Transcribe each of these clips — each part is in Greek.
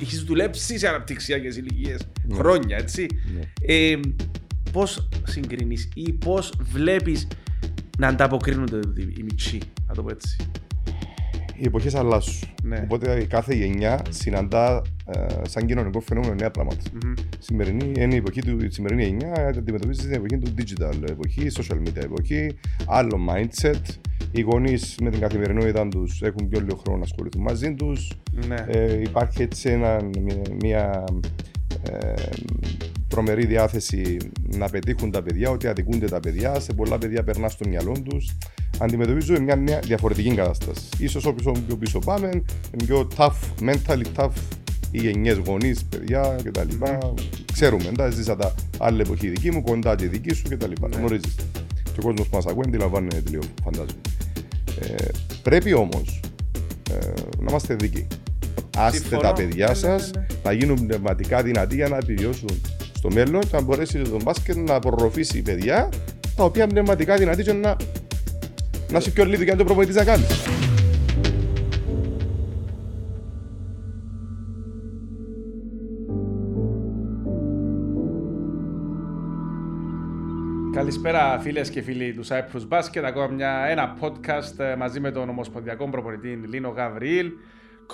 έχεις δουλέψει σε αναπτυξιακές ηλικίες χρόνια, έτσι. Πώς συγκρίνεις ή πώς βλέπεις να ανταποκρίνονται οι μητσοί, να το πω έτσι? Οι εποχές αλλάζουν. Ναι. Οπότε η κάθε γενιά συναντά σαν κοινωνικό φαινόμενο νέα πράγματα. Σημερινή είναι η εποχή του, η σημερινή γενιά αντιμετωπίζει την εποχή του digital, εποχή, social media εποχή, άλλο mindset. Οι γονείς με την καθημερινότητα τους έχουν πιο λίγο χρόνο να ασχοληθούν μαζί τους. Ναι. Υπάρχει έτσι μια τρομερή διάθεση να πετύχουν τα παιδιά, ότι αδικούνται τα παιδιά, σε πολλά παιδιά περνά στο μυαλό τους. Αντιμετωπίζουμε μια νέα διαφορετική κατάσταση. Ίσως όσο πιο πίσω πάμε, είναι πιο tough, mentally tough οι γενιές, γονείς, παιδιά κτλ. Ξέρουμε, εντάξει, ζήσατε άλλη εποχή δική μου, κοντά τη δική σου κτλ. Γνωρίζεις. Και ο κόσμος που μας ακούει αντιλαμβάνεται τελείως, φαντάζομαι. Πρέπει όμως να είμαστε δικοί. Άστε τα παιδιά σας να γίνουν πνευματικά δυνατοί για να επιβιώσουν στο μέλλον και να μπορέσει το μπάσκετ να απορροφήσει παιδιά τα οποία πνευματικά δυνατοί και να είσαι πιο λίδι και να το προπονητής να κάνεις. Καλησπέρα φίλες και φίλοι του Cyprus Basket, ακόμα ένα podcast μαζί με τον ομοσπονδιακό προπονητή Λίνο Γαβριήλ.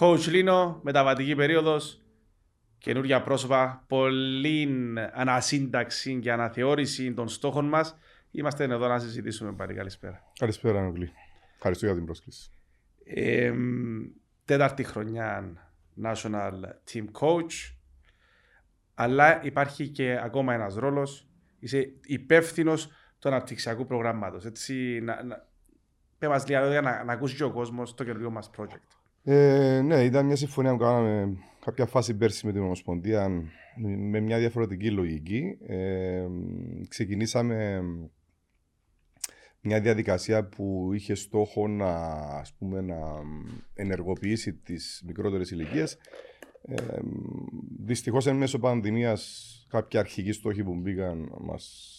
Coach Λίνο, μεταβατική περίοδος, καινούργια πρόσωπα, πολλή ανασύνταξη και αναθεώρηση των στόχων μας. Είμαστε εδώ να συζητήσουμε πάλι. Καλησπέρα. Καλησπέρα, Αναβλή. Ευχαριστώ για την πρόσκληση. Τέταρτη χρονιά National Team Coach, αλλά υπάρχει και ακόμα ένας ρόλος. Είσαι υπεύθυνος του αναπτυξιακού προγράμματος. Έτσι, πες μας λίγα να ακούσει και ο κόσμος το καινούργιο μας project. Ναι, ήταν μια συμφωνία που κάναμε κάποια φάση πέρσι με την Ομοσπονδία με μια διαφορετική λογική. Ξεκινήσαμε μια διαδικασία που είχε στόχο να ενεργοποιήσει τις μικρότερες ηλικίες. Δυστυχώς, εν μέσω πανδημίας, κάποιοι αρχικοί στόχοι που μπήκαν μας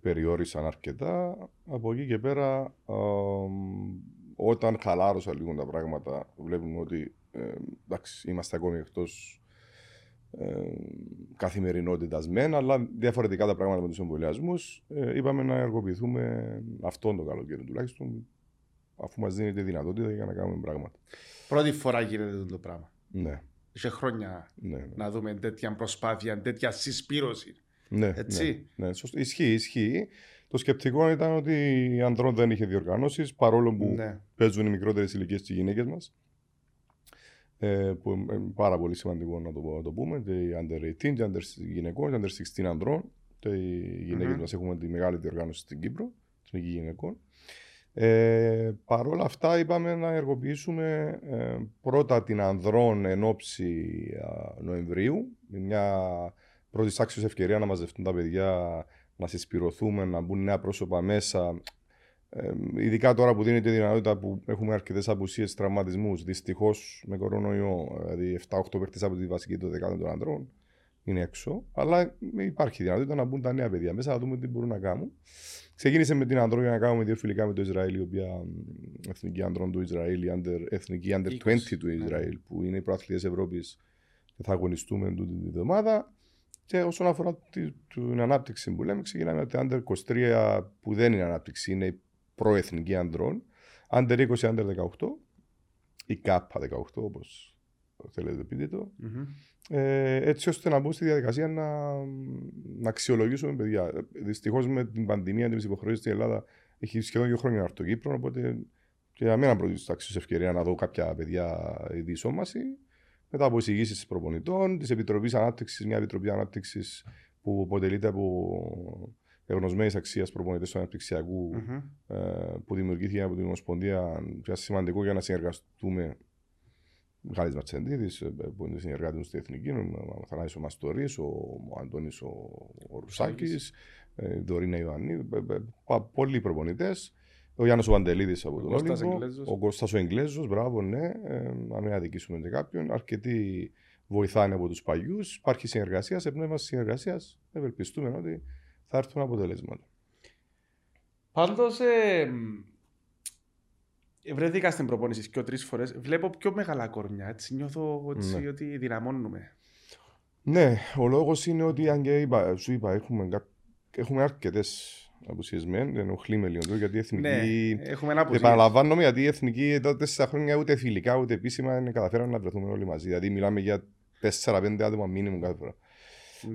περιόρισαν αρκετά. Από εκεί και πέρα, όταν χαλάρωσαν λίγο τα πράγματα, βλέπουμε ότι εντάξει, είμαστε ακόμη εκτός καθημερινότητας μεν, αλλά διαφορετικά τα πράγματα με τους εμβολιασμούς. Είπαμε να εργοποιηθούμε αυτόν τον καλοκαίρι τουλάχιστον, αφού μας δίνεται δυνατότητα για να κάνουμε πράγματα. Πρώτη φορά γίνεται το πράγμα. Ναι. Είχε χρόνια να δούμε τέτοια προσπάθεια, τέτοια συσπήρωση. Ναι, έτσι. Ναι. Ισχύει. Το σκεπτικό ήταν ότι οι ανδρών δεν είχε διοργανώσεις, παρόλο που παίζουν οι μικρότερες ηλικίες στις γυναίκες μας. Που είναι πάρα πολύ σημαντικό να το πούμε. Και οι under 18, οι under γυναικών, οι under 16 ανδρών. Και οι γυναίκες μας έχουμε τη μεγάλη διοργάνωση στην Κύπρο, στην Εθνική Γυναικών. Παρόλα αυτά είπαμε να εργοποιήσουμε πρώτα την ανδρών εν όψη Νοεμβρίου, μια πρώτη άξιος ευκαιρία να μαζευτούν τα παιδιά, να συσπηρωθούμε, να μπουν νέα πρόσωπα μέσα, ειδικά τώρα που δίνεται η δυνατότητα που έχουμε αρκετές απουσίες, τραυματισμούς, δυστυχώς με κορονοϊό, δηλαδή 7-8 παίκτες από τη βασική του δεκάδα των ανδρών είναι έξω, αλλά υπάρχει δυνατότητα να μπουν τα νέα παιδιά μέσα, να δούμε τι μπορούν να κάνουν. Ξεκίνησε με την ανδρών για να κάνουμε δύο φιλικά με το Ισραήλ, η οποία εθνική ανδρών του Ισραήλ, η εθνική under 20 του Ισραήλ, που είναι οι προαθλητές Ευρώπης και θα αγωνιστούμε την εβδομάδα. Και όσον αφορά την ανάπτυξη που λέμε, ξεκινάμε από την under 23, που δεν είναι ανάπτυξη, είναι η προεθνική ανδρών, under 20, under 18, η ΚΑΠΑ 18, όπως θέλετε πείτε το. Έτσι ώστε να μπουν στη διαδικασία να αξιολογήσουμε παιδιά. Δυστυχώς με την πανδημία και τις υποχρεώσεις στην Ελλάδα έχει σχεδόν 2 χρόνια από το Κύπρο, οπότε και για μένα προκύπτει άξιος ευκαιρία να δω κάποια παιδιά η διεισόμαση. Μετά από εισηγήσεις προπονητών, της Επιτροπής Ανάπτυξης, μια Επιτροπή Ανάπτυξης που αποτελείται από εγνωσμένης αξίας προπονητές του αναπτυξιακού, που δημιουργήθηκε από την Ομοσπονδία, πια σημαντικό για να συνεργαστούμε. Μιχάλης Μαρτσεντίδης, που είναι συνεργάτη μου στην Εθνική, ο Θανάσης ο Μαστορής, ο Αντώνης ο Ρουσάκης, η Δωρίνα Ιωαννίδη, πολλοί προπονητές. Ο Γιάννος ο Παντελίδης από τον Όλυμπο, ο Κώστας ο Εγγλέζος, μπράβο, ναι, να μην αδικήσουμε και κάποιον. Αρκετοί βοηθάνε από τους παλιούς. Υπάρχει συνεργασία, σε πνεύμα συνεργασίας ευελπιστούμε ότι θα έρθουν αποτελέσματα. Πάντως, βρέθηκα στην προπόνηση και τρεις φορές. Βλέπω πιο μεγάλα κορμιά. Έτσι, νιώθω έτσι, ναι, ότι δυναμώνουμε. Ναι, ο λόγος είναι ότι, αν και σου είπα, έχουμε αρκετές απουσίες. Δεν ενοχλεί λίγο, γιατί η εθνική. Ναι, επαναλαμβάνομαι, γιατί η εθνική τα 4 χρόνια ούτε φιλικά ούτε επίσημα δεν καταφέραμε να βρεθούμε όλοι μαζί. Δηλαδή, μιλάμε για 4-5 άτομα μήνυμου κάθε φορά.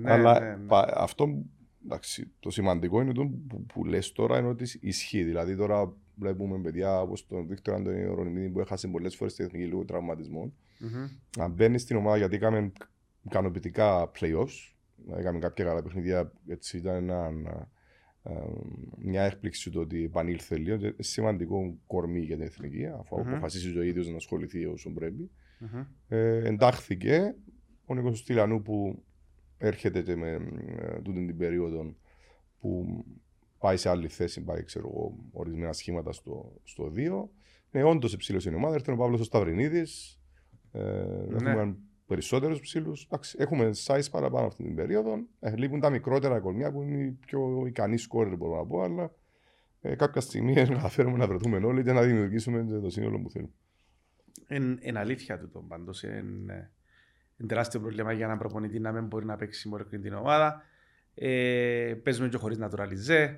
Ναι, αλλά ναι, ναι. Αυτό, εντάξει, το σημαντικό είναι το που λες τώρα, είναι ότι ισχύει. Δηλαδή, τώρα βλέπουμε παιδιά όπως τον Βίκτορα Αντώνη Ρονιμίδη που έχασε πολλές φορές την εθνική λόγω τραυματισμών. Mm-hmm. Αν μπαίνει στην ομάδα, γιατί είχαμε ικανοποιητικά playoffs, είχαμε κάποια καλά παιχνίδια, έτσι ήταν μια έκπληξη το ότι επανήλθε λίγο. Σημαντικό κορμί για την εθνική, αφού mm-hmm. αποφασίσει ο ίδιος να ασχοληθεί όσο πρέπει. Mm-hmm. Εντάχθηκε ο Νίκος Στυλιανού που έρχεται και με τούτη την περίοδο που πάει σε άλλη θέση, πάει ξέρω εγώ, ορισμένα σχήματα στο 2. Ναι, όντως υψήλωσε η ομάδα. Έρχεται ο Παύλος ο Σταυρινίδης. Έχουμε περισσότερους ψήλους. Έχουμε size παραπάνω αυτή την περίοδο. Λείπουν τα μικρότερα κορμιά που είναι οι πιο ικανοί σκόρερ, μπορώ να πω. Αλλά κάποια στιγμή καταφέρουμε να βρεθούμε όλοι και να δημιουργήσουμε το σύνολο που θέλουμε. Είναι αλήθεια τούτο πάντως. Είναι τεράστιο πρόβλημα για έναν προπονητή να μην μπορεί να παίξει μόνο την ομάδα. Παίζουμε και χωρίς naturalize.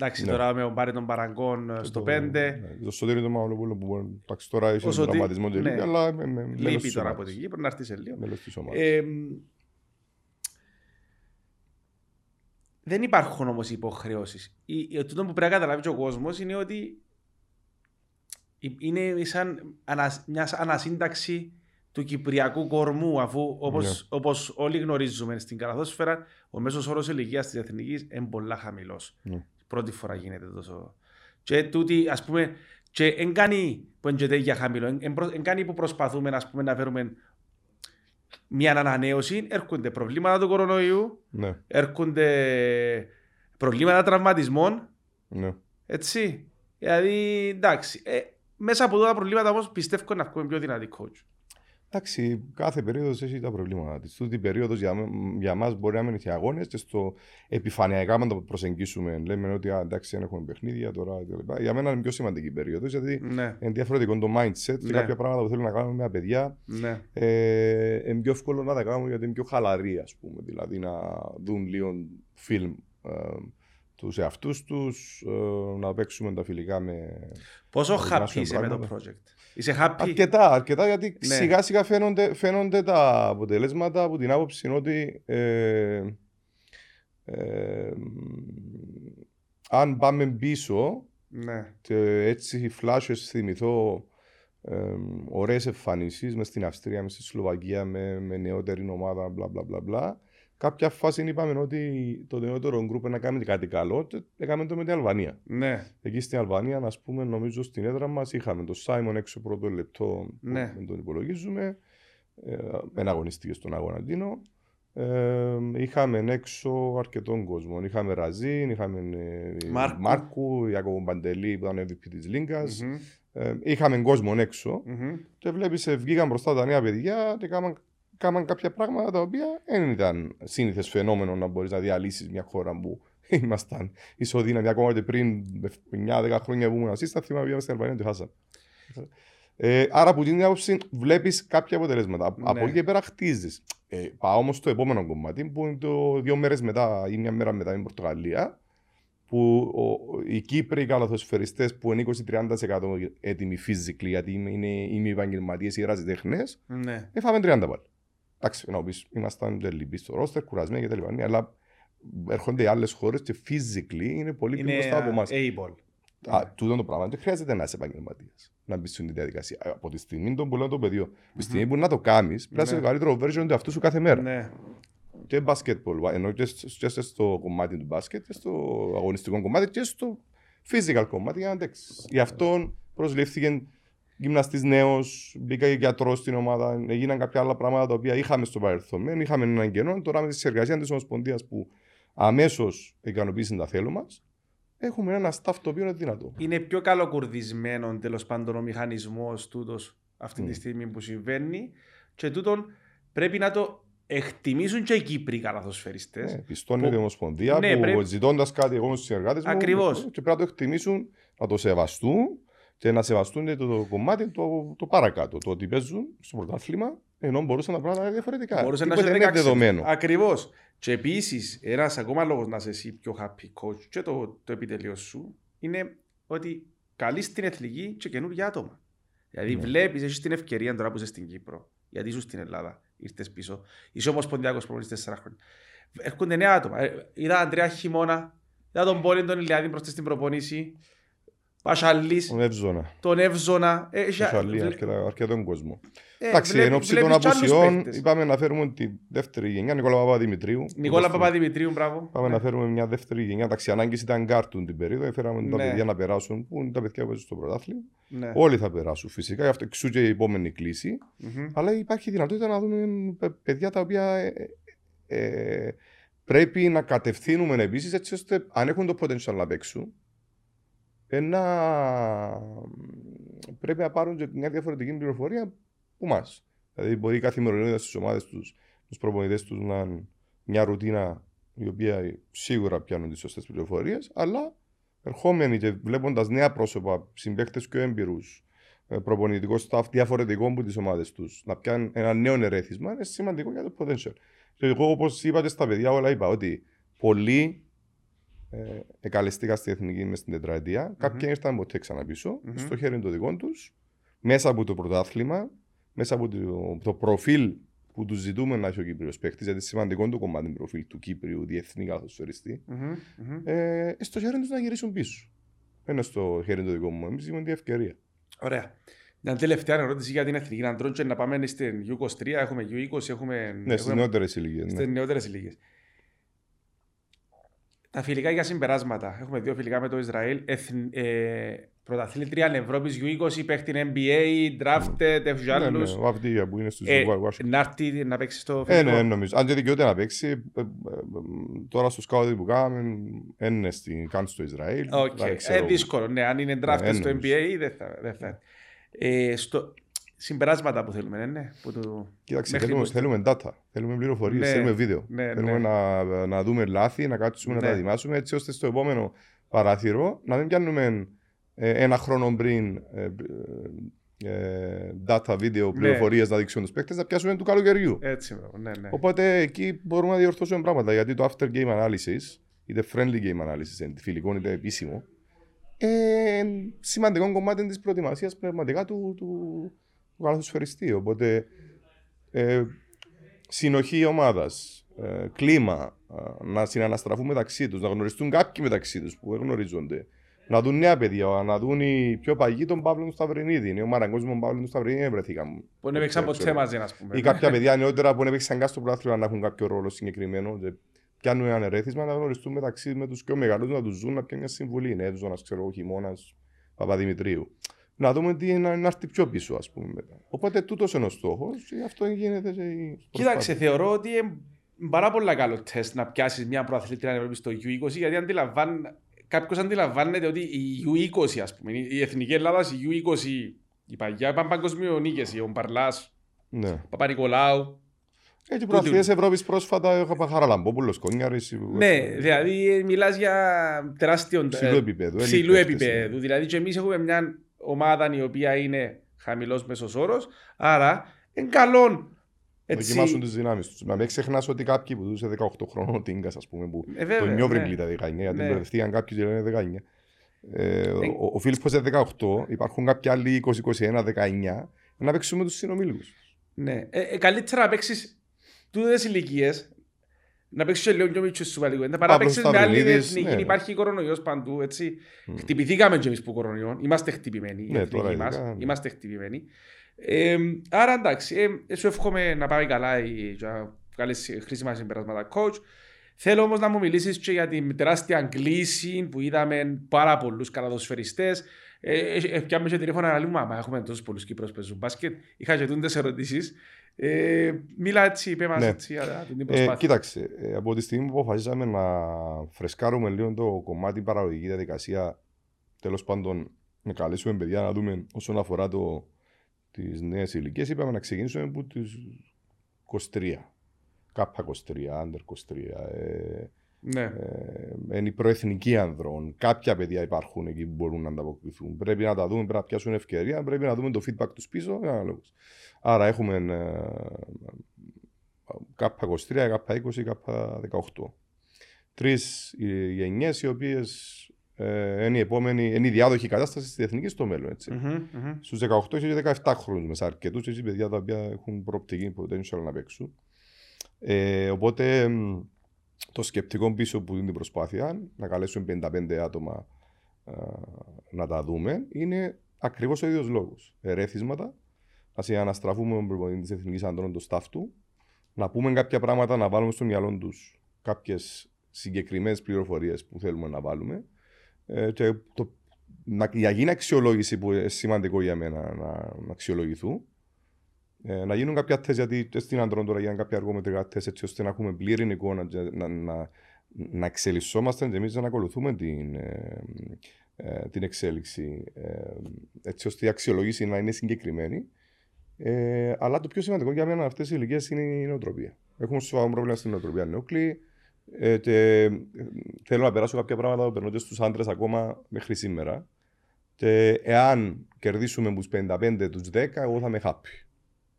Εντάξει, ναι. Τώρα με ο Μπάρι των Παραγκών στο 5. Το Σωτήρι του Μαυροπούλου που εντάξει, τώρα είσαι στον τραυματισμό και λείπει, αλλά λείπει τώρα από την εκεί. Πρέπει να έρθει σε λίγο. Δεν υπάρχουν όμως υποχρεώσεις. Αυτό που πρέπει να καταλάβει ο κόσμος είναι ότι είναι σαν μια ανασύνταξη του κυπριακού κορμού, αφού όπως όλοι γνωρίζουμε στην καλαθόσφαιρα, ο μέσος όρος ηλικίας της εθνικής είναι πολλά χαμηλός. Yeah. Πρώτη φορά γίνεται τόσο. Και τούτη, ας πούμε, και εν κάνει που εντζεται για χαμηλό, εν κάνει που προσπαθούμε ας πούμε, να φέρουμε μια ανανέωση, έρχονται προβλήματα του κορονοϊού, yeah. έρχονται προβλήματα τραυματισμών, yeah. έτσι. Δηλαδή, εντάξει, μέσα από αυτά τα προβλήματα όμως πιστεύω να έχουμε πιο δυνατή coach. Εντάξει, κάθε περίοδος έχει τα προβλήματα της. Τούτη περίοδος για μας μπορεί να μείνει και αγώνες και στο επιφανειακά, αν το προσεγγίσουμε, λέμε ότι εντάξει, δεν έχουμε παιχνίδια τώρα κλπ. Για μένα είναι πιο σημαντική περίοδος, γιατί ναι. είναι διαφορετικό το mindset και ναι. κάποια πράγματα που θέλουν να κάνουμε με τα παιδιά. Ναι. Είναι πιο εύκολο να τα κάνουμε γιατί είναι πιο χαλαροί, ας πούμε. Δηλαδή να δουν λίγο φιλμ τους εαυτούς τους, να παίξουμε τα φιλικά με. Πόσο happy είσαι με το project? Είσαι happy? Αρκετά, γιατί ναι. σιγά σιγά φαίνονται τα αποτελέσματα από την άποψη ότι αν πάμε πίσω, ναι. και έτσι φλάσσες θυμηθώ ωραίες εμφανίσεις μες στην Αυστρία, μες στη Σλοβακία, με νεότερη ομάδα, μπλα. Κάποια φάση είπαμε ότι το νεότερο γκρουπ να κάνει κάτι καλό, και έκαμε το με την Αλβανία. Ναι. Εκεί στην Αλβανία, να πούμε, νομίζω στην έδρα μας είχαμε τον Σάιμον έξω πρώτο λεπτό, ναι. που τον υπολογίζουμε. Ένα αγωνιστήκε στον Αγωναντίνο. Είχαμε έξω αρκετών κόσμων. Είχαμε Ραζίν, είχαμε Μάρκου, Ιάκωβο Παντελή που ήταν MVP της Λίγκας. Mm-hmm. Είχαμε κόσμο έξω. Mm-hmm. Και βλέπεις, βγήκαν μπροστά τα νέα παιδιά και κάμαν κάποια πράγματα τα οποία δεν ήταν σύνηθες φαινόμενο να μπορείς να διαλύσεις μια χώρα που ήμασταν ισοδύναμοι. Ακόμα και πριν 9-10 χρόνια που ήμουν ασίστα, θυμάμαι πήγαμε στην Αλβανία και χάσαμε. Άρα από την άποψη βλέπεις κάποια αποτελέσματα. Ναι. Από εκεί και πέρα χτίζεις. Πάω όμως στο επόμενο κομμάτι που είναι το 2 μέρες μετά ή 1 μέρα μετά με Πορτογαλία, που οι Κύπροι καλαθοσφαιριστές που είναι 20-30% έτοιμοι φυσικλοί, γιατί είναι επαγγελματίες ή ερασιτέχνες, ναι. Φάμε 30 πάλι. Εντάξει, να πεις, ήμασταν λυπή στο ρόστερ, κουρασμένοι και τα λοιπά. Ναι, αλλά έρχονται οι άλλες χώρες και physically είναι πολύ πιο μπροστά από εμάς. Τούτο το πράγμα δεν χρειάζεται να είσαι επαγγελματίας. Να μπεις στην διαδικασία. Από τη στιγμή που λέω το πεδίο, τη στιγμή που να το κάνεις, πρέπει να είσαι το καλύτερο version του αυτού σου κάθε μέρα. Ναι. Και basketball, ενώ και στο κομμάτι του μπάσκετ, και στο αγωνιστικό κομμάτι, και στο physical κομμάτι για να αντέξεις. Γι' αυτό προσλήφθηκε. Γυμναστής νέος, μπήκα γιατρός στην ομάδα, έγιναν κάποια άλλα πράγματα τα οποία είχαμε στο παρελθόν. Είχαμε έναν κενό, τώρα με τη συνεργασία της Ομοσπονδίας που αμέσως ικανοποίησε τα θέλω μας, έχουμε ένα staff το οποίο είναι δυνατό. Είναι πιο καλοκουρδισμένο τέλος πάντων ο μηχανισμός τούτος αυτή τη στιγμή που συμβαίνει και τούτον πρέπει να το εκτιμήσουν και οι Κύπροι καλαθοσφαιριστές. Ναι, πιστώνει η Ομοσπονδία που ζητώντας κάτι εγώ με τους συνεργάτες μου, και πρέπει να το εκτιμήσουν, να το σεβαστούν. και να σεβαστούν το κομμάτι το παρακάτω. Το ότι παίζουν στο πρωτάθλημα ενώ μπορούσαν τα πράγματα να είναι διαφορετικά. Μπορούσε να είναι δεδομένο. Ακριβώς. Και επίσης, ένας ακόμα λόγος να είσαι εσύ πιο happy coach και το επιτελείο σου είναι ότι καλείς την εθνική και καινούργια άτομα. Δηλαδή, βλέπεις, έχεις την ευκαιρία τώρα που είσαι στην Κύπρο, γιατί είσαι στην Ελλάδα, ήρθες πίσω, είσαι ομοσπονδιακός προπονητής 4 χρόνια. Έρχονται νέα άτομα. Είδα Αντρέα Χειμώνα, είδα τον Πόλιν, τον Ηλιάδη μπροστά στην προπονήση. Πασχαλής, τον Εύζωνα. Πασχαλή, αρκετόν κόσμο. Εντάξει, εν ώψη των απουσιών, είπαμε να φέρουμε τη δεύτερη γενιά, Νικόλα Παπαδημητρίου. Νικόλα Παπαδημητρίου, μπράβο. Πάμε να φέρουμε μια δεύτερη γενιά. Εντάξει, ανάγκες ήταν κάρτουν την περίοδο, έφεραμε τα παιδιά να περάσουν. Πού είναι τα παιδιά που παίζουν στο πρωτάθλημα. Όλοι θα περάσουν φυσικά, εξού και η επόμενη κλίση. Αλλά υπάρχει δυνατότητα να δούμε παιδιά τα οποία. Πρέπει να κατευθύνουμε επίσης έτσι ώστε αν έχουν το potential να παίξουν, πρέπει να πάρουν και μια διαφορετική πληροφορία από εμάς. Δηλαδή, μπορεί η καθημερινότητα στις ομάδες τους, στους προπονητές τους να είναι μια ρουτίνα η οποία σίγουρα πιάνουν τις σωστές πληροφορίες, αλλά ερχόμενοι και βλέποντας νέα πρόσωπα, συμπαίκτες και έμπειρους, προπονητικό staff διαφορετικό από τις ομάδες τους, να πιάνουν ένα νέο ερέθισμα είναι σημαντικό για το potential. Και εγώ, όπως είπατε στα παιδιά, όλα είπα ότι πολλοί εκαλεστήκα στη εθνική μες στην τετραετία. Κάποιοι ήρθαν ποτέ ξανά πίσω. Στο χέρι είναι το δικό τους. Μέσα από το πρωτάθλημα, μέσα από το προφίλ που τους ζητούμε να έχει ο Κύπριος παίκτης, γιατί σημαντικό το κομμάτι προφίλ του Κύπριου, διεθνή καθοσφαιριστή, στο χέρι τους να γυρίσουν πίσω. Ένα στο χέρι το δικό μου. Εμείς είχαμε την ευκαιρία. Ωραία. Μια τελευταία ερώτηση για την εθνική αντρών και να πάμε στην U23, έχουμε U20, έχουμε στις νεότερες ηλικίες. Τα φιλικά για συμπεράσματα. Έχουμε 2 φιλικά με το Ισραήλ. Πρωταθλήτρια Ευρώπης U20, παίχτη NBA, drafted, έφυγε άλλους. Ναι, αυτή που είναι στους Washington. Να έρθει να παίξει στο φιλικό. Ναι, νομίζω. Αν και δικαιούται να παίξει, τώρα στο σκάουτι που κάναμε, είναι στο Ισραήλ. Δύσκολο. Ναι, αν είναι drafted στο NBA, δεν θα. Συμπεράσματα που θέλουμε, ναι. Κοίταξε, θέλουμε data, θέλουμε πληροφορίες, θέλουμε βίντεο. Θέλουμε να δούμε λάθη, να κάτσουμε να τα ετοιμάσουμε, έτσι ώστε στο επόμενο παράθυρο να μην πιάνουμε ένα χρόνο πριν data, βίντεο, πληροφορίες να δείξουμε τους παίκτες, να πιάσουμε του καλοκαιριού. Οπότε εκεί μπορούμε να διορθώσουμε πράγματα, γιατί το after game analysis, είτε friendly game analysis, φιλικό είτε επίσημο, σημαντικό κομμάτι της προετοιμασίας πνευματικά του καλαθοσφαιριστή. Οπότε συνοχή ομάδας, κλίμα, να συναναστραφούν μεταξύ τους, να γνωριστούν κάποιοι μεταξύ τους που γνωρίζονται, να δουν νέα παιδιά, να δουν οι πιο παγιοί τον Παύλο του Σταυρινίδη. Είναι ο Μαραγκός με τον Παύλο του Σταυρινίδη, δεν βρεθήκαμε. Που έπαιξαν ποτέ μαζί, ας πούμε. Ή κάποια παιδιά νεότερα που έπαιξαν καν στο πρωτάθλημα να έχουν κάποιο ρόλο συγκεκριμένο. Πιάνουν ένα ερέθισμα να γνωριστούν μεταξύ με τους πιο μεγάλους, να τους ζουν, να πιάνουν μια συμβουλή. Είναι Εύζωνας, ξέρω εγώ, Χειμώνας, Παπαδημητρίου. Να δούμε τι είναι να έρθει πιο πίσω, ας πούμε. Οπότε τούτος είναι ο στόχος και αυτό γίνεται. Κοίταξε, θεωρώ ότι είναι πάρα πολύ καλό τεστ να πιάσεις μια προαθλήτρια Ευρώπη στο U20, γιατί κάποιος αντιλαμβάνεται ότι η U20, ας πούμε, η Εθνική Ελλάδα, η U20, η παγιά, παν παγκοσμίων νίκες, ο Μπαρλάς, Παπα-Νικολάου. Έτσι, προαθλητές Ευρώπης πρόσφατα είχα Χαραλαμπόπουλος, Κόνιαρης. Ναι, δηλαδή μιλάς για τεράστιο ψηλού επίπεδου. Δηλαδή και εμείς έχουμε μια ομάδα η οποία είναι χαμηλός μέσος όρος, άρα είναι καλό. Δοκιμάσουν τις δυνάμεις τους. Να μην ξεχνάς ότι κάποιοι που ζούσαν 18 χρόνων ο Τίνγκας, ας πούμε, που τον Νιόβριγκλη τα 19, γιατί μπερδευτήκαν κάποιοι και λένε 19. Ο Φίλιππος είναι 18, υπάρχουν κάποιοι άλλοι 20, 21, 19, να παίξουμε τους συνομίλους. Ναι, καλύτερα να παίξεις. Τούτες ηλικίες, να παίξεις και λίγο πιο μίτσους σου παλίγου. Να παραπαίξεις με άλλη εθνική, υπάρχει κορονοϊός παντού, έτσι. Χτυπηθήκαμε και εμείς που κορονοϊόν, είμαστε χτυπημένοι, η εθνική μας, είμαστε χτυπημένοι. Άρα εντάξει, σου εύχομαι να πάει καλά και να βγάλεις χρήσιμα συμπεράσματα, coach. Θέλω όμως να μου μιλήσεις και για την τεράστια κλίση που είδαμε πάρα πολλούς καλαθοσφαιριστές. Πιάμε και τηλέφωνα να λέμε, μα έχουμε τόσους πολλούς Κύπρους παίζουν μπάσκετ. Είχα και τούντες ερωτήσεις. Μίλα έτσι, είπε μας έτσι, την προσπάθεια. Κοίταξε, από τη στιγμή που αποφασίσαμε να φρεσκάρουμε λίγο το κομμάτι παραγωγική διαδικασία, τέλος πάντων να καλέσουμε παιδιά να δούμε όσον αφορά τις νέες ηλικίες, είπαμε να ξεκινήσουμε από τις 23. K23, Under 23, Ναι. Εν υπροεθνική ανδρών. Κάποια παιδιά υπάρχουν εκεί που μπορούν να ανταποκριθούν. Πρέπει να τα δούμε, πρέπει να πιάσουν ευκαιρία, πρέπει να δούμε το feedback τους πίσω. Άρα έχουμε K23, K20, K18. Τρεις γενιές οι οποίες είναι η διάδοχη κατάσταση της εθνικής στο μέλλον. Στους 18 και 17 χρόνους μέσα, αρκετούς έτσι παιδιά τα οποία έχουν προοπτική potential να παίξουν. Οπότε το σκεπτικό πίσω που δίνει την προσπάθεια να καλέσουμε 55 άτομα να τα δούμε είναι ακριβώς ο ίδιος λόγος. Ερέθισματα, να αναστραφούμε τον προπονητή της Εθνικής Ανδρών, το staff του, να πούμε κάποια πράγματα, να βάλουμε στο μυαλό τους κάποιες συγκεκριμένες πληροφορίες που θέλουμε να βάλουμε. Και να γίνει αξιολόγηση που είναι σημαντικό για μένα να αξιολογηθούν, να γίνουν κάποια τεστ, γιατί στην Ανδρών τώρα γίνουν κάποια αργόμετρα τεστ, έτσι ώστε να έχουμε πλήρη εικόνα, να εξελισσόμαστε και εμείς να ακολουθούμε την εξέλιξη, έτσι ώστε η αξιολόγηση να είναι συγκεκριμένη. Αλλά το πιο σημαντικό για μένα αυτές οι ηλικίες είναι η νοοτροπία. Έχουμε σοβαρό πρόβλημα στην νοοτροπία νεόκλη. Θέλω να περάσω κάποια πράγματα που περνώ και στους άντρες ακόμα μέχρι σήμερα. Και εάν κερδίσουμε τους 55, τους 10, εγώ θα είμαι happy.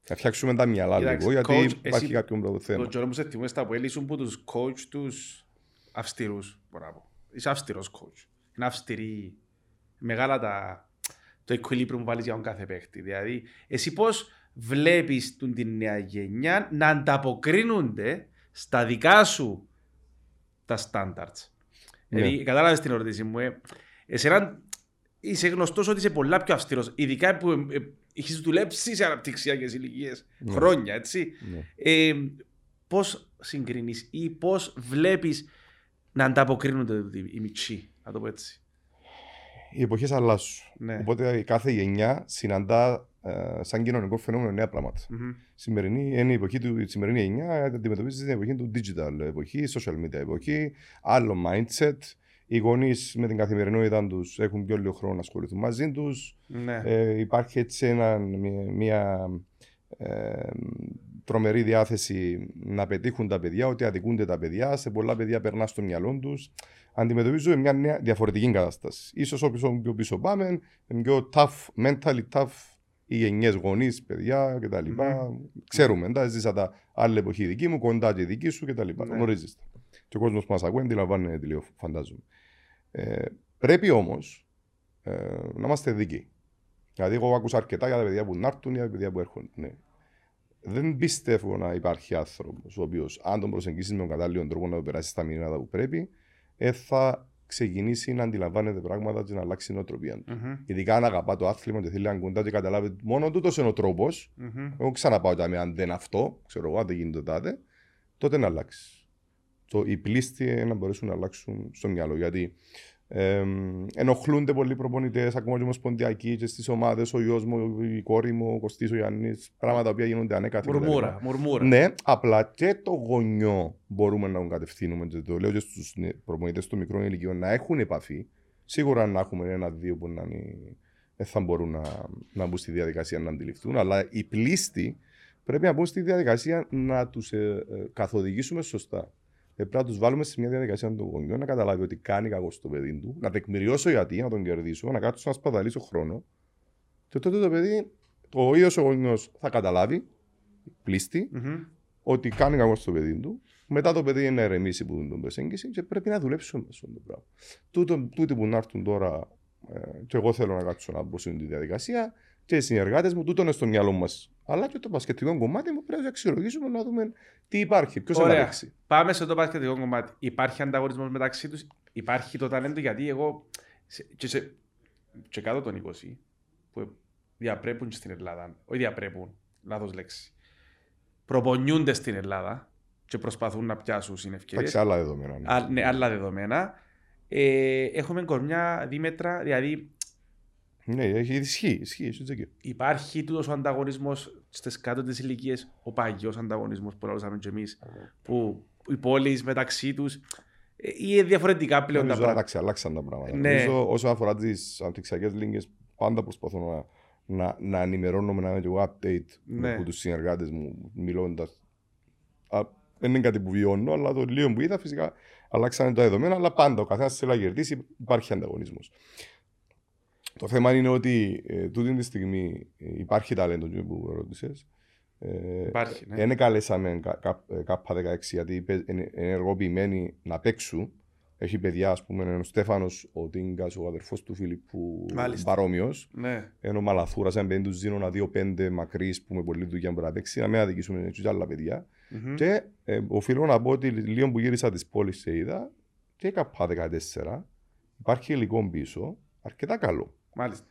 Θα φτιάξουμε τα μυαλά λίγο, γιατί υπάρχει κάποιο θέμα. Τον Τζόρο μου σε θυμούν στα που έλυσουν που τους coach τους αυστηρούς. Είσαι αυστηρός coach. Είναι αυστηρή. Μεγάλα το equilibrium που βάλεις για τον κάθε παίχτη. Δηλαδή, εσύ πώς βλέπεις την νέα γενιά να ανταποκρίνονται στα δικά σου τα standards. Ναι. Δηλαδή, κατάλαβες την ερώτηση μου. Εσένα είσαι γνωστός ότι είσαι πολλά πιο αυστηρός, ειδικά που έχεις δουλέψει σε αναπτυξιακές ηλικίες χρόνια, έτσι. Ναι. Πώς συγκρίνεις ή πώς βλέπεις να ανταποκρίνονται οι μητσοί, να το πω έτσι. Οι εποχές αλλάζουν. Ναι. Οπότε η κάθε γενιά συναντά σαν κοινωνικό φαινόμενο νέα πράγματα. Mm-hmm. Η σημερινή γενιά αντιμετωπίζει την εποχή του digital εποχή, social media εποχή, άλλο mindset. Οι γονείς με την καθημερινότητα τους έχουν πιο λίγο χρόνο να ασχοληθούν μαζί τους. Mm-hmm. Υπάρχει έτσι μια τρομερή διάθεση να πετύχουν τα παιδιά, ότι αδικούνται τα παιδιά. Σε πολλά παιδιά περνά στο μυαλό τους. Αντιμετωπίζουμε μια νέα διαφορετική κατάσταση. Ίσως όσο πιο πίσω πάμε, πιο tough, mentally tough οι γενιές, γονείς, παιδιά κτλ. Mm-hmm. Ξέρουμε, ζήσα τα άλλη εποχή δική μου, κοντά και δική σου κτλ. Mm-hmm. Γνωρίζεστε. Και ο κόσμος που μας ακούει αντιλαμβάνεται τελείως, φαντάζομαι. Πρέπει όμως να είμαστε δίκοι. Δηλαδή, εγώ άκουσα αρκετά για τα παιδιά που να έρθουν ή για τα παιδιά που έρχονται. Ναι. Δεν πιστεύω να υπάρχει άνθρωπος ο οποίος, αν τον προσεγγίσεις με τον κατάλληλο τρόπο να το περάσει τα μηνύματα που πρέπει, θα ξεκινήσει να αντιλαμβάνεται πράγματα και να αλλάξει η νοοτροπία του. Mm-hmm. Ειδικά αν αγαπά το άθλημα και θέλει να κοντά και καταλάβει μόνο τούτος είναι ο τρόπος. Mm-hmm. Εγώ ξαναπάω τα με αν δεν αυτό, ξέρω εγώ, αν δεν γίνει το τάδε, τότε να αλλάξει. Οι πλήστοι να μπορέσουν να αλλάξουν στο μυαλό. Γιατί ενοχλούνται πολλοί προπονητές, ακόμα και ομοσπονδιακοί και στις ομάδες. Ο γιος μου, η κόρη μου, ο Κωστής, ο Γιάννης, πράγματα που γίνονται ανέκαθεν. Μουρμούρα. Ναι, απλά και το γονιό μπορούμε να τον κατευθύνουμε. Και το λέω και στους προπονητές των μικρών ηλικιών να έχουν επαφή. Σίγουρα να έχουμε ένα-δύο που να μην θα μπορούν να μπουν στη διαδικασία να αντιληφθούν. Αλλά οι πλήστοι πρέπει να μπουν στη διαδικασία να τους καθοδηγήσουμε σωστά. Πρέπει να τους βάλουμε σε μια διαδικασία των γονιών να καταλάβει ότι κάνει κακό στο παιδί του, να τεκμηριώσω γιατί, να τον κερδίσω, να κάτσω να σπαταλήσω χρόνο. Και τότε το παιδί, ο ίδιος ο γονιός θα καταλάβει, πλήστη, mm-hmm. ότι κάνει κακό στο παιδί του. Μετά το παιδί είναι να ερεμήσει που τον προσέγγιση και πρέπει να δουλέψουμε σε αυτό το πράγμα. Τούτοι που να έρθουν τώρα, και εγώ θέλω να κάτσω να μπω τη διαδικασία, και οι συνεργάτες μου, τούτο είναι στο μυαλό μας. Αλλά και το μπασκετικό κομμάτι μου πρέπει να αξιολογήσουμε να δούμε τι υπάρχει, ποιος αναδείξει. Πάμε στο μπασκετικό κομμάτι. Υπάρχει ανταγωνισμός μεταξύ τους, υπάρχει το ταλέντο, γιατί εγώ και κάτω των 20 που διαπρέπουν στην Ελλάδα, όχι διαπρέπουν, λάθος λέξη, προπονιούνται στην Ελλάδα και προσπαθούν να πιάσουν συνευκαιρίες. Εντάξει, άλλα δεδομένα. Ναι, άλλα δεδομένα. Έχουμε κορμιά δίμετρα, δηλαδή. Ναι, ισχύει. Υπάρχει τούτος ο ανταγωνισμός στις κάτω τις ηλικίες, ο παγιός ανταγωνισμός που λάβαμε και εμείς, που οι πόλεις μεταξύ τους ή διαφορετικά πλέον τα πράγματα. Αλλάξαν τα πράγματα. Ναι. Νομίζω, όσο αφορά τις αναπτυξιακές λίγκες, πάντα προσπαθώ να ενημερώνομαι, να κάνω update με τους συνεργάτες μου, μιλώντας Δεν είναι κάτι που βιώνω, αλλά το λίγο που είδα φυσικά αλλάξανε τα δεδομένα. Αλλά πάντα ο καθένας θέλει να κερδίσει, υπάρχει ανταγωνισμός. Το θέμα είναι ότι τούτη τη στιγμή υπάρχει ταλέντο που ρώτησες. Υπάρχει, ναι. Δεν κάλεσαμε K16 γιατί ενεργοποιημένοι να παίξουν. Έχει παιδιά, ας πούμε, ο Στέφανος, ο Τίνγκας, ο αδερφός του Φίλιππου, παρόμοιος. Ναι. Ενώ Μαλαθούρας, αν παιδί του δίνω ένα 2-5 μακρύς που με πολλή δουλειά μπορεί να παίξει, να μην αδικήσουμε και άλλα παιδιά. Mm-hmm. Και οφείλω να πω ότι λίγο που γύρισα τις πόλεις και είδα, και K14 υπάρχει υλικό πίσω, αρκετά καλό. Μάλιστα.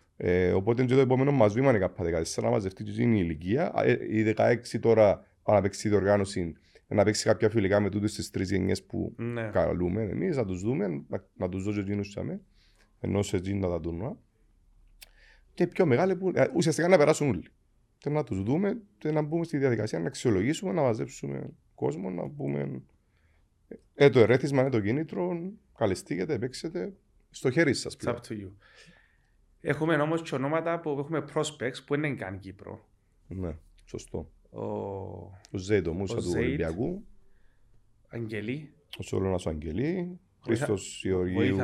Οπότε και το επόμενο μας βήμα είναι K14, να μαζευτεί και είναι η ηλικία. Οι 16 τώρα πάνε να παίξει διοργάνωση. Να παίξει κάποια φιλικά με τούτες τις τρεις γενιές που ναι. καλούμε εμείς, να τους δούμε, να τους δω και εκείνους τσάμε, ενώ σε εκείνα τα τουρνουά. Και πιο μεγάλη που, ουσιαστικά να περάσουν όλοι. Και να τους δούμε, και να μπούμε στη διαδικασία, να αξιολογήσουμε, να μαζέψουμε κόσμο, να πούμε το ερέθισμα, το κίνητρο, καλεστήκετε, παίξετε, στο χέρι σας πλέον. It's up to you. Έχουμε όμως και ονόματα που έχουμε prospects που είναι καν Κύπρο. Ναι, σωστό. Ο Ζέιτ, ο Μούσα του Ολυμπιακού. Αγγελή. Ο Σόλωνας ο Αγγελή. Χρήστος Γεωργίου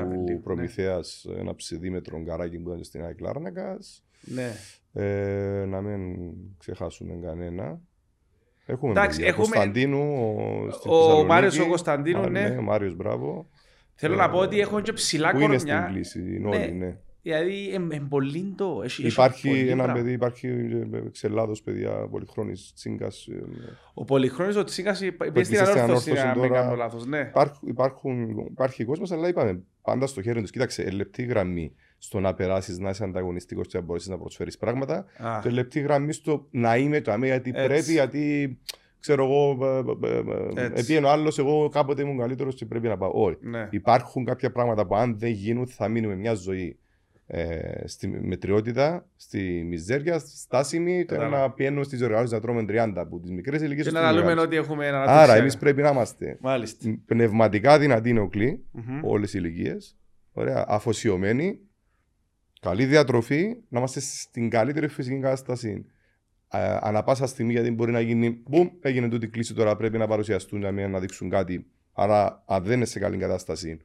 Προμηθέας, ναι. Ένα ψιδίμετρο γκαράκι που ήταν στην ΑΕΚ Λάρνακας. Ναι. Να μην ξεχάσουμε κανένα. Έχουμε ο Μάριος ο Κωνσταντίνου, ναι. Μάριος, μπράβο. Θέλω να πω ότι έχω και ψηλά κορμιά. Που είναι στην κλίση, είναι όλοι, ναι. Δηλαδή, εμπολύντο. Υπάρχει ένα παιδί, υπάρχει ξελάδος παιδιά, πολυχρόνης Τσίγκας. Ο πολυχρόνης ο Τσίγκας είπε στην ανόρθωση, αν δεν κάνω λάθος. Ναι. Υπάρχει κόσμος, αλλά είπαμε πάντα στο χέρι τους. Κοίταξε, λεπτή γραμμή στο να περάσεις, να είσαι ανταγωνιστικός και να μπορέσεις να προσφέρεις πράγματα. Και λεπτή γραμμή στο να είμαι το αμέ, γιατί πρέπει, γιατί ξέρω εγώ, επειδή ο άλλος, εγώ κάποτε ήμουν καλύτερος και πρέπει να πάω. Όχι. Υπάρχουν κάποια πράγματα που αν δεν γίνουν θα μείνουμε μια ζωή. Στη μετριότητα, στη μιζέρια, στάσιμη, και να πιένουμε στις οργανώσεις να τρώμε 30 που τις μικρές ηλικίες. Και να λέμε ότι έχουμε ένα αναπτύξει. Άρα, εμείς πρέπει να είμαστε πνευματικά δυνατοί νεοκλοί, όλες οι ηλικίες, αφοσιωμένοι, καλή διατροφή, να είμαστε στην καλύτερη φυσική κατάσταση. Ανά πάσα στιγμή, γιατί μπορεί να γίνει. Μπουμ, έγινε τούτη κλίση τώρα. Πρέπει να παρουσιαστούν για να δείξουν κάτι. Άρα, αν δεν είναι σε καλή κατάσταση,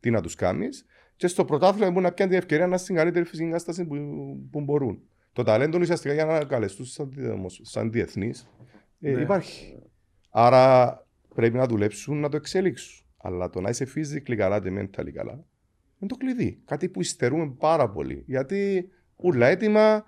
τι να τους κάνεις. Και στο πρωτάθλημα μπορεί να πιάνει την ευκαιρία να είναι στην καλύτερη φυσική κατάσταση που μπορούν. Το ταλέντο ουσιαστικά για να καλεστούν σαν διεθνείς ναι. Υπάρχει. Άρα πρέπει να δουλέψουν να το εξελίξουν. Αλλά το να είσαι physically καλά και mentally καλά είναι το κλειδί. Κάτι που υστερούμε πάρα πολύ. Γιατί ούλα έτοιμα,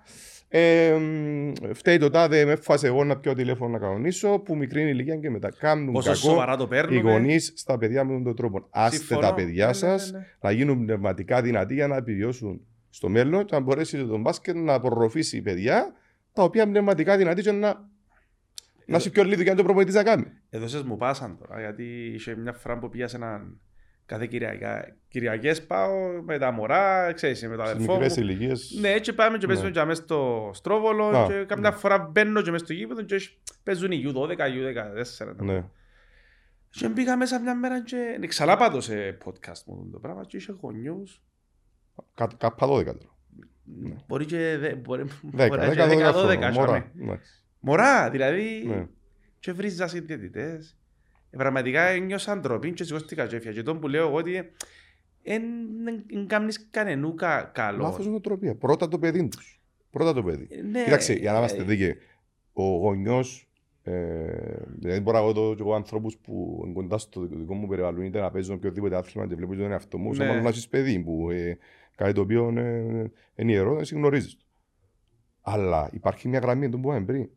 φταίει το τάδε, με έφασε εγώ να πιω τηλέφωνο να κανονίσω, που μικρή είναι η ηλικία και μετά κάνουν κακό οι γονείς στα παιδιά με τον τρόπο. Άστε τα παιδιά σας να γίνουν πνευματικά δυνατοί για να επιβιώσουν στο μέλλον και να μπορέσει το μπάσκετ να απορροφήσει παιδιά τα οποία πνευματικά δυνατοί και να είσαι πιο λίδι και να το προπονητής να κάνει. Εδώ σας μου πάσαν τώρα, γιατί είχε μια φορά που πήγες έναν. Κάθε Κυριακές πάω με τα μωρά, ξέρεις, με τα αδερφό μου. Στις μικρές ηλικίες. Ναι, έτσι πάμε και παίζουμε και μέσα στο Στρόβολο και κάποια φορά μπαίνω και μέσα στο γήπεδο και παίζουν οι U12, U14. Ναι. Και μπήκα μέσα μια μέρα και ξαλάπατο σε podcast μου το πράγμα και είχε γονιούς. K12 τώρα. Μπορεί και 10-12. Μωρά, δηλαδή, και βρίζεις διαιτητές. Πραγματικά νιώσα ντροπή και σηκώστηκα τσέφια και τον που λέω εγώ ότι δεν κάνεις κανενού καλό. Λάθος νοοτροπία. Πρώτα το παιδί τους. Πρώτα το παιδί. Ναι. Κοιτάξτε, για να είμαστε δίκαιοι. Ο γονιός, δηλαδή μπορώ να δω εγώ ανθρώπους που κοντά στο δικό μου περιβάλλον είτε να παίζουν οποιοδήποτε άθλημα και βλέπω τον εαυτό μου, σαν να γνωρίζεις παιδί που κάτι το οποίο είναι ιερό, εσύ γνωρίζεις το. Αλλά υπάρχει μια γραμμή, τον που είπαμε πριν.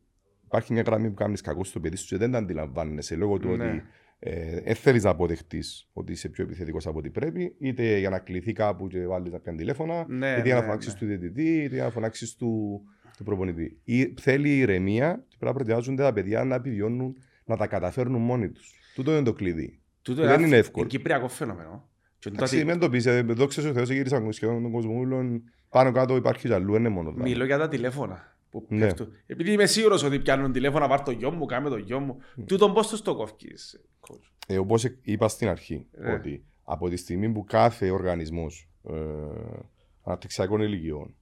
Υπάρχει μια γραμμή που κάνεις κακό στο παιδί σου και δεν τα αντιλαμβάνεσαι λόγω του ότι θέλεις να αποδεχτείς ότι είσαι πιο επιθετικός από ό,τι πρέπει, είτε για να κληθεί κάπου και βάλεις να πιάνει τηλέφωνα, είτε για να φωνάξεις του διαιτητή, είτε για να φωνάξεις του προπονητή. Θέλει ηρεμία και πρέπει να προετοιμάζονται τα παιδιά να επιβιώνουν, να τα καταφέρνουν μόνοι τους. Τούτο είναι το κλειδί. Δεν είναι εύκολο. Είναι κυπριακό φαινόμενο. Μην το πεις, δόξα τω Θεώ, γύρισαν σχεδόν τον κόσμο, πάνω κάτω υπάρχει αλλού, είναι μόνο. Μιλώ για τα τηλέφωνα. Ναι. Επειδή είμαι σίγουρος ότι πιάνουν τηλέφωνα, πάρ' το γιο μου, κάνε το γιο μου. Τούτον πώς τους το κόφκεις, coach. Όπως είπα στην αρχή, ότι από τη στιγμή που κάθε οργανισμός αναπτυξιακών ηλικιών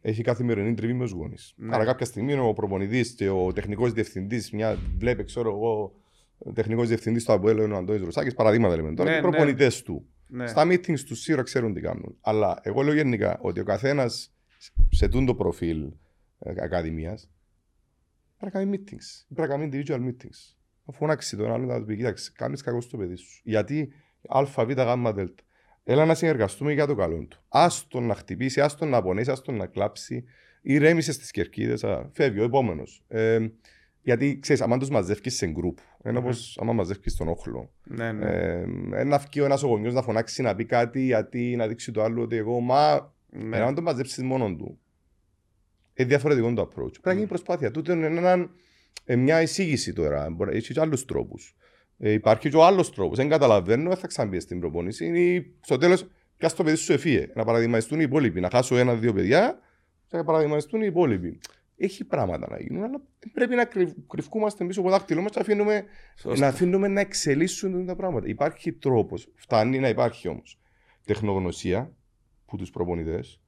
έχει καθημερινή τριβή με τους γονείς. Άρα κάποια στιγμή ο προπονητής και ο τεχνικός διευθυντής, μια βλέπει, ξέρω εγώ, τεχνικός διευθυντής του ΑΠΟΕΛ είναι ο Αντώνης Ρουσάκης, παραδείγματα λέμε τώρα, ναι, και οι προπονητές ναι. του. Ναι. Στα meetings του σίγουρα ξέρουν τι κάνουν. Αλλά εγώ λέω γενικά ότι ο καθένας σε τούντο προφίλ ακαδημίας πρέπει να κάνει meetings. Πρέπει να κάνει individual meetings. Να φωνάξει τον άλλον να του πει: κοίταξε, κάνεις κακό στο παιδί σου. Γιατί α, β, γ, δ. Έλα να συνεργαστούμε για το καλό του. Άστο να χτυπήσει, άστο να πονέσει, άστο να κλάψει. Ηρέμησε στις κερκίδες. Φεύγει ο επόμενος. Γιατί ξέρεις, άμα τους μαζεύκεις σε γκρουπ, είναι όπως άμα μαζεύκεις τον όχλο. Ναι, ναι. Να φκεί ο ένας ο γονιός να φωνάξει να πει κάτι, γιατί να δείξει το άλλο ότι εγώ, μα. Ναι. Αν το μαζέψεις μόνον του. Είναι διαφορετικό το approach. Πρέπει να γίνει προσπάθεια. Τούτο είναι μια εισήγηση τώρα. Έχει και άλλους τρόπους. Υπάρχει και ο άλλος τρόπος. Δεν καταλαβαίνω, δεν θα ξαναπιέσει την προπόνηση. Είναι, στο τέλος, πιάσει το παιδί σου εφύε. Να παραδειγματιστούν οι υπόλοιποι. Να χάσω ένα-δύο παιδιά, να παραδειγματιστούν οι υπόλοιποι. Έχει πράγματα να γίνουν, αλλά πρέπει να κρυφκούμαστε πίσω από το δάχτυλό μας και να αφήνουμε να εξελίσσουν τα πράγματα. Υπάρχει τρόπος. Φτάνει να υπάρχει όμως τεχνογνωσία που τους προπονητές,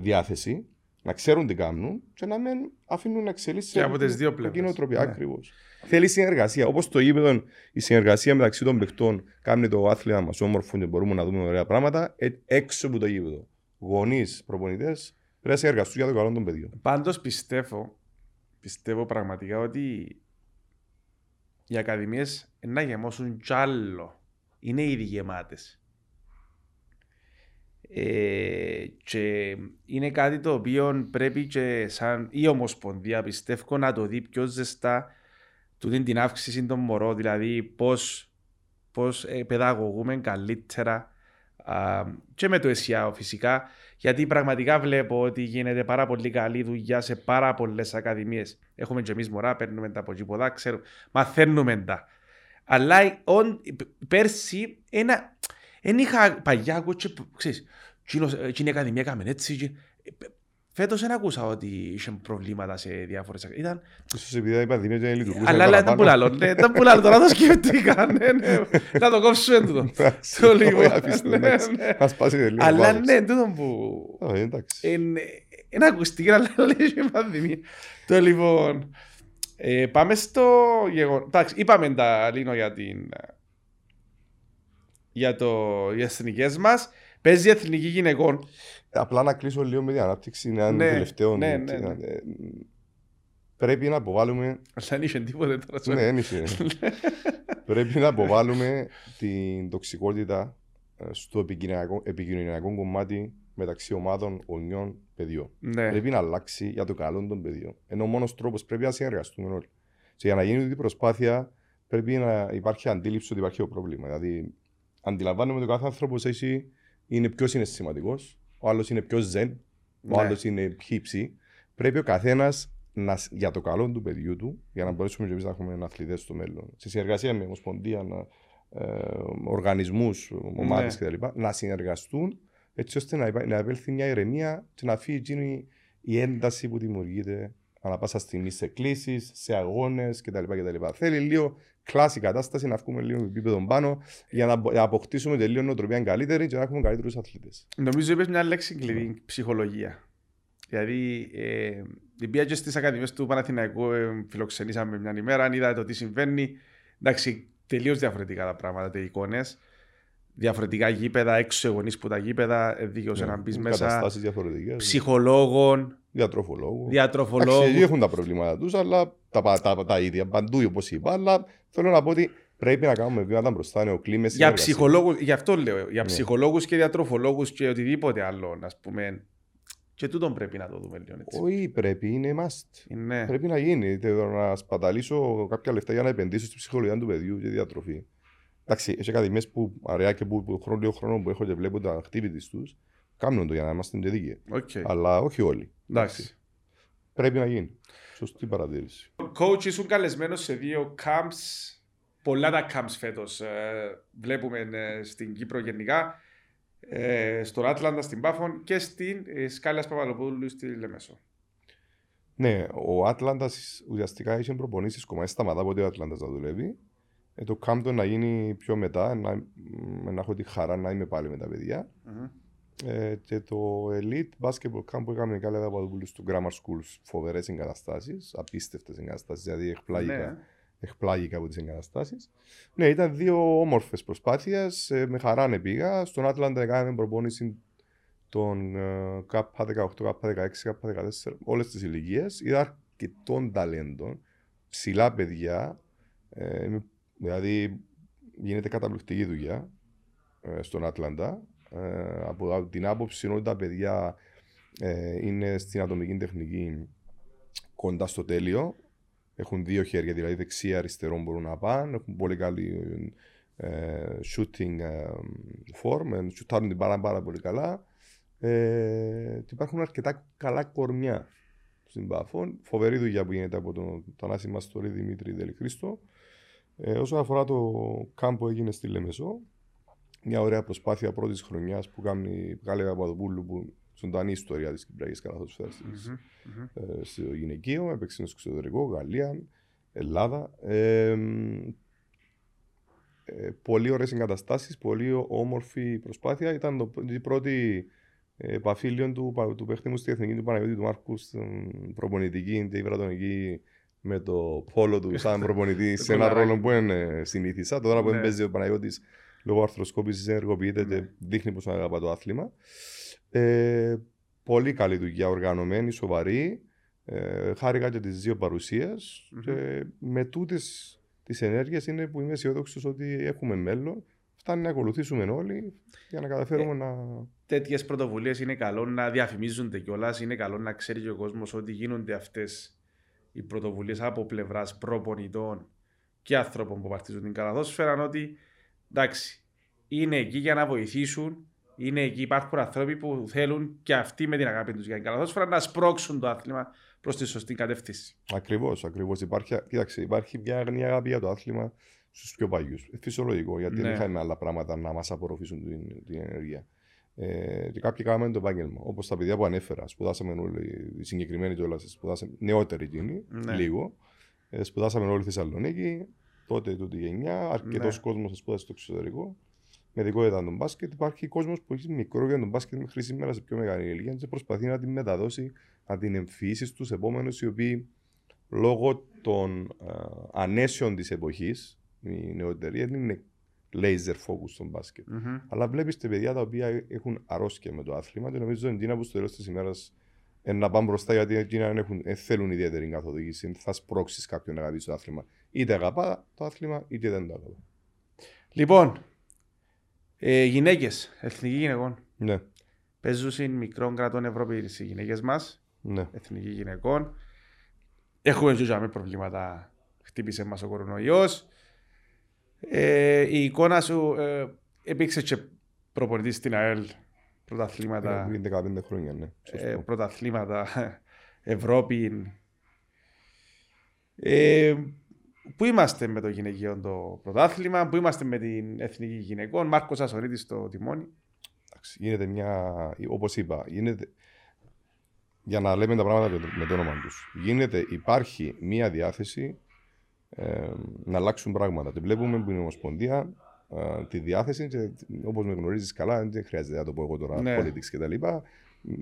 διάθεση, να ξέρουν τι κάνουν και να μην αφήνουν να εξελίσσουν την κοινοτροπία. Ακριβώς. Θέλει συνεργασία. Όπως το γήπεδο, η συνεργασία μεταξύ των παιχτών κάνει το άθλημα μας όμορφο και μπορούμε να δούμε ωραία πράγματα έξω από το γήπεδο. Γονείς, προπονητές. Πρέπει να εργαστούν για το καλό των παιδιών. Πάντως πιστεύω πραγματικά ότι οι ακαδημίες να γεμώσουν κι άλλο. Είναι ήδη γεμάτες. Και είναι κάτι το οποίο πρέπει και σαν η Ομοσπονδία πιστεύω να το δει πιο ζεστά τούτη την αύξηση των μωρών. Δηλαδή πώς παιδαγωγούμε καλύτερα και με το ΕΣΙΑΟ φυσικά. Γιατί πραγματικά βλέπω ότι γίνεται πάρα πολύ καλή δουλειά σε πάρα πολλές ακαδημίες. Έχουμε και εμείς μωρά, παίρνουμε τα από γήποδα, ξέρουμε, μαθαίνουμε τα. Αλλά πέρσι, δεν είχα παγιά, ξέρεις, η ακαδημία έκαμε έτσι. Φέτος δεν ακούσα ότι είχαν προβλήματα σε διάφορες ακαδημίες. Ίσως επειδή η πανδημία δεν λειτουργούσε παραπάνω. Αλλά ήταν που λάλλον, τώρα το σκεφτήκαν. Να το κόψουν έντουτο. Το λίγο. Να σπάσει λίγο. Αλλά ναι, έντουτο που... Εν ακουστήκαν, αλλά λέει η πανδημία. Το λοιπόν... Πάμε στο γεγονό... Εντάξει, είπαμε τα Λίνο για οι εθνικές μας. Παίζει η εθνική γυναικών. Απλά να κλείσω λίγο με την ανάπτυξη είναι ναι, τελευταίων. Ναι. Πρέπει να αποβάλουμε. Αν είχε τίποτε τώρα. Ναι, ένιχε. Πρέπει να αποβάλουμε την τοξικότητα στο επικοινωνιακό κομμάτι μεταξύ ομάδων, ονιών, παιδιών. Ναι. Πρέπει να αλλάξει για το καλό των παιδιών. Ενώ ο μόνος τρόπος πρέπει να συνεργαστούμε όλοι. Και για να γίνει αυτή η προσπάθεια πρέπει να υπάρχει αντίληψη ότι υπάρχει το πρόβλημα. Δηλαδή, αντιλαμβάνομαι ότι ο κάθε άνθρωπος εσύ είναι πιο συναισθηματικός. Ο άλλος είναι πιο ζεν, ναι. Ο άλλος είναι χύψη. Πρέπει ο καθένας για το καλό του παιδιού του, για να μπορέσουμε και εμείς να έχουμε αθλητές στο μέλλον, σε συνεργασία με ομοσπονδία, οργανισμούς, ομάδες ναι. κτλ., να συνεργαστούν έτσι ώστε να επέλθει μια ηρεμία και να φύγει εκείνη η ένταση που δημιουργείται ανά πάσα στιγμή σε κλήσεις, σε αγώνες κτλ. Θέλει λίγο κλάση κατάσταση να βγούμε λίγο επίπεδο πάνω για να αποκτήσουμε τελείω νοοτροπία καλύτερη και να έχουμε καλύτερους αθλητές. Νομίζω είπες μια λέξη κλειδί, ψυχολογία. Δηλαδή, την πια και στις ακαδημίες του Παναθηναϊκού φιλοξενήσαμε μια ημέρα, είδα το τι συμβαίνει. Εντάξει, τελείως διαφορετικά τα πράγματα, οι εικόνες. Διαφορετικά γήπεδα, έξω γονείς που τα γήπεδα, δίκαιος να μπεις μέσα. Ψυχολόγων, διατροφολόγων. Άξι, έχουν τα προβλήματα τους, αλλά τα ίδια παντού, όπως είπα. Αλλά θέλω να πω ότι πρέπει να κάνουμε βήματα μπροστά, νεοκλήμες. Γι' αυτό λέω. Για ψυχολόγους και διατροφολόγους και οτιδήποτε άλλο, ας πούμε. Και τούτον πρέπει να το δούμε λίγο έτσι. Όχι, πρέπει, είναι must. Ναι. Πρέπει να γίνει. Να σπαταλήσω κάποια λεφτά για να επενδύσω στη ψυχολογία του παιδιού και διατροφή. Εντάξει, έχει ακαδημίες που αραιά και που χρόνο που έχω και βλέπω τα activities τους, κάνουν το για να είμαστε δίκαιοι. Okay. Αλλά όχι όλοι. Εντάξει. Πρέπει να γίνει. Σωστή παρατήρηση. Coach, ήσουν καλεσμένος σε 2 camps. Πολλά τα camps φέτος. Βλέπουμε στην Κύπρο γενικά, στον Άτλαντα, στην Πάφον και στην Σκάλιας Παπαδοπούλου στη Λεμεσό. Ναι, ο Άτλαντας ουσιαστικά είχε προπονήσεις κομμάτια. Σταματά ποτέ ο Άτλαντας να δουλεύει. Το κάμπτο να γίνει πιο μετά, να έχω τη χαρά να είμαι πάλι με τα παιδιά. Mm-hmm. Και το Elite Basketball Camp που είχαμε καλή Παπαδοπούλου του Grammar Schools, φοβερές εγκαταστάσεις, απίστευτες εγκαταστάσεις, δηλαδή εκπλάγηκα εκπλάγηκα από τις εγκαταστάσεις. Ναι, ήταν δύο όμορφες προσπάθειες. Με χαρά πήγα. Στον Άτλαντα έκαναμε προπόνηση των K18, K16, K14, όλες τις ηλικίες. Είδα αρκετών ταλέντων, ψηλά παιδιά. Δηλαδή, γίνεται καταπληκτική δουλειά στον Άτλαντα. Από την άποψη ότι τα παιδιά είναι στην ατομική τεχνική κοντά στο τέλειο. Έχουν δύο χέρια, δηλαδή δεξιά-αριστερό μπορούν να πάνε. Έχουν πολύ καλή shooting form. Σουτάρουν την πάρα, πάρα πολύ καλά. Υπάρχουν αρκετά καλά κορμιά στην Πάφων. Φοβερή δουλειά που γίνεται από τον Θανάση Μαστορή, Δημήτρη Δελικρίστο. Όσον αφορά το κάμπο, έγινε στη Λεμεσό. Μια ωραία προσπάθεια πρώτης χρονιάς που κάνει Γάλλη Παπαδοπούλου, που ζωντανή ιστορία της Κυπριακής Καλαθοσφαίρας στο γυναικείο, έπαιξε στο εξωτερικό, Γαλλία, Ελλάδα. Πολύ ωραίες εγκαταστάσεις, πολύ όμορφη προσπάθεια. Ήταν η πρώτη επαφή λίγο του παίχτη μου στη Εθνική του Παναγιώτη του Μάρκου, στην προπονητική, την Ιβρατονική, με το πόλο του σαν προπονητή σε έναν ρόλο που δεν συνήθισα. Τώρα που παίζει ο Παναγιώτης λόγω αρθροσκόπησης ενεργοποιείται και δείχνει πως αγαπά το άθλημα. Πολύ καλή δουλειά, οργανωμένη, σοβαρή. Χάρηκα και τις δύο παρουσίες. Με τούτες τις ενέργειες είναι που είμαι αισιόδοξος ότι έχουμε μέλλον. Φτάνει να ακολουθήσουμε όλοι για να καταφέρουμε να. Τέτοιες πρωτοβουλίες είναι καλό να διαφημίζονται κιόλας. Είναι καλό να ξέρει και ο κόσμος ότι γίνονται αυτές οι πρωτοβουλίες από πλευράς προπονητών και ανθρώπων που παρτίζουν την καλαθόσφαιρα. Ότι εντάξει, είναι εκεί για να βοηθήσουν. Είναι εκεί, υπάρχουν άνθρωποι που θέλουν και αυτοί με την αγάπη τους για την καλαθόσφαιρα να σπρώξουν το άθλημα προς τη σωστή κατεύθυνση. Ακριβώς, ακριβώς. Υπάρχει μια αγνή αγάπη για το άθλημα στους πιο παλιούς. Φυσιολογικό, γιατί δεν είχαμε άλλα πράγματα να μας απορροφήσουν την ενέργεια. Και κάποιοι κάναμε το επάγγελμα. Όπως τα παιδιά που ανέφερα, σπουδάσαμε όλοι, οι συγκεκριμένοι κιόλας, νεότεροι εκείνοι, λίγο. Σπουδάσαμε όλοι στη Θεσσαλονίκη, τότε η γενιά, αρκετός κόσμος σπούδασε στο εξωτερικό. Με δικό ήταν τον μπάσκετ, υπάρχει κόσμος που έχει μικρό για τον μπάσκετ μέχρι σήμερα σε πιο μεγάλη ηλικία και προσπαθεί να την μεταδώσει, να την εμφυήσει στους επόμενους οι οποίοι λόγω των ανέσεων της εποχής, οι νεότεροι, δεν είναι laser focus στον μπάσκετ. Αλλά βλέπεις τα παιδιά τα οποία έχουν αρρώσκεια με το άθλημα και νομίζω ότι είναι που στο τέλος της ημέρας να πάνε μπροστά γιατί δεν θέλουν ιδιαίτερη καθοδήγηση. Θα σπρώξεις κάποιον να αγαπήσει το άθλημα. Είτε αγαπά το άθλημα, είτε δεν το αγαπά. Λοιπόν. Γυναίκες, εθνική γυναικών. Ναι. Παίζουν σε μικρών κρατών Ευρώπης οι γυναίκες μας. Ναι. Εθνική γυναικών. Έχουμε ζούσαμε προβλήματα. Χτύπησε μας ο κορονοϊός. Η εικόνα σου υπήρξε και προπονητής στην ΑΕΛ πρωταθλήματα. 15 χρόνια, ναι. Πρωταθλήματα Ευρώπη. Πού είμαστε με το γυναικείο το πρωτάθλημα, πού είμαστε με την εθνική γυναικών, Μάρκος Ασορίτης στο τιμόνι. Γίνεται μια, όπως είπα, γίνεται, για να λέμε τα πράγματα με το όνομα τους. Υπάρχει μια διάθεση να αλλάξουν πράγματα. Τη βλέπουμε που είναι η Ομοσπονδία, τη διάθεση, και, όπως με γνωρίζεις καλά, δεν χρειάζεται να το πω εγώ τώρα, politics κτλ.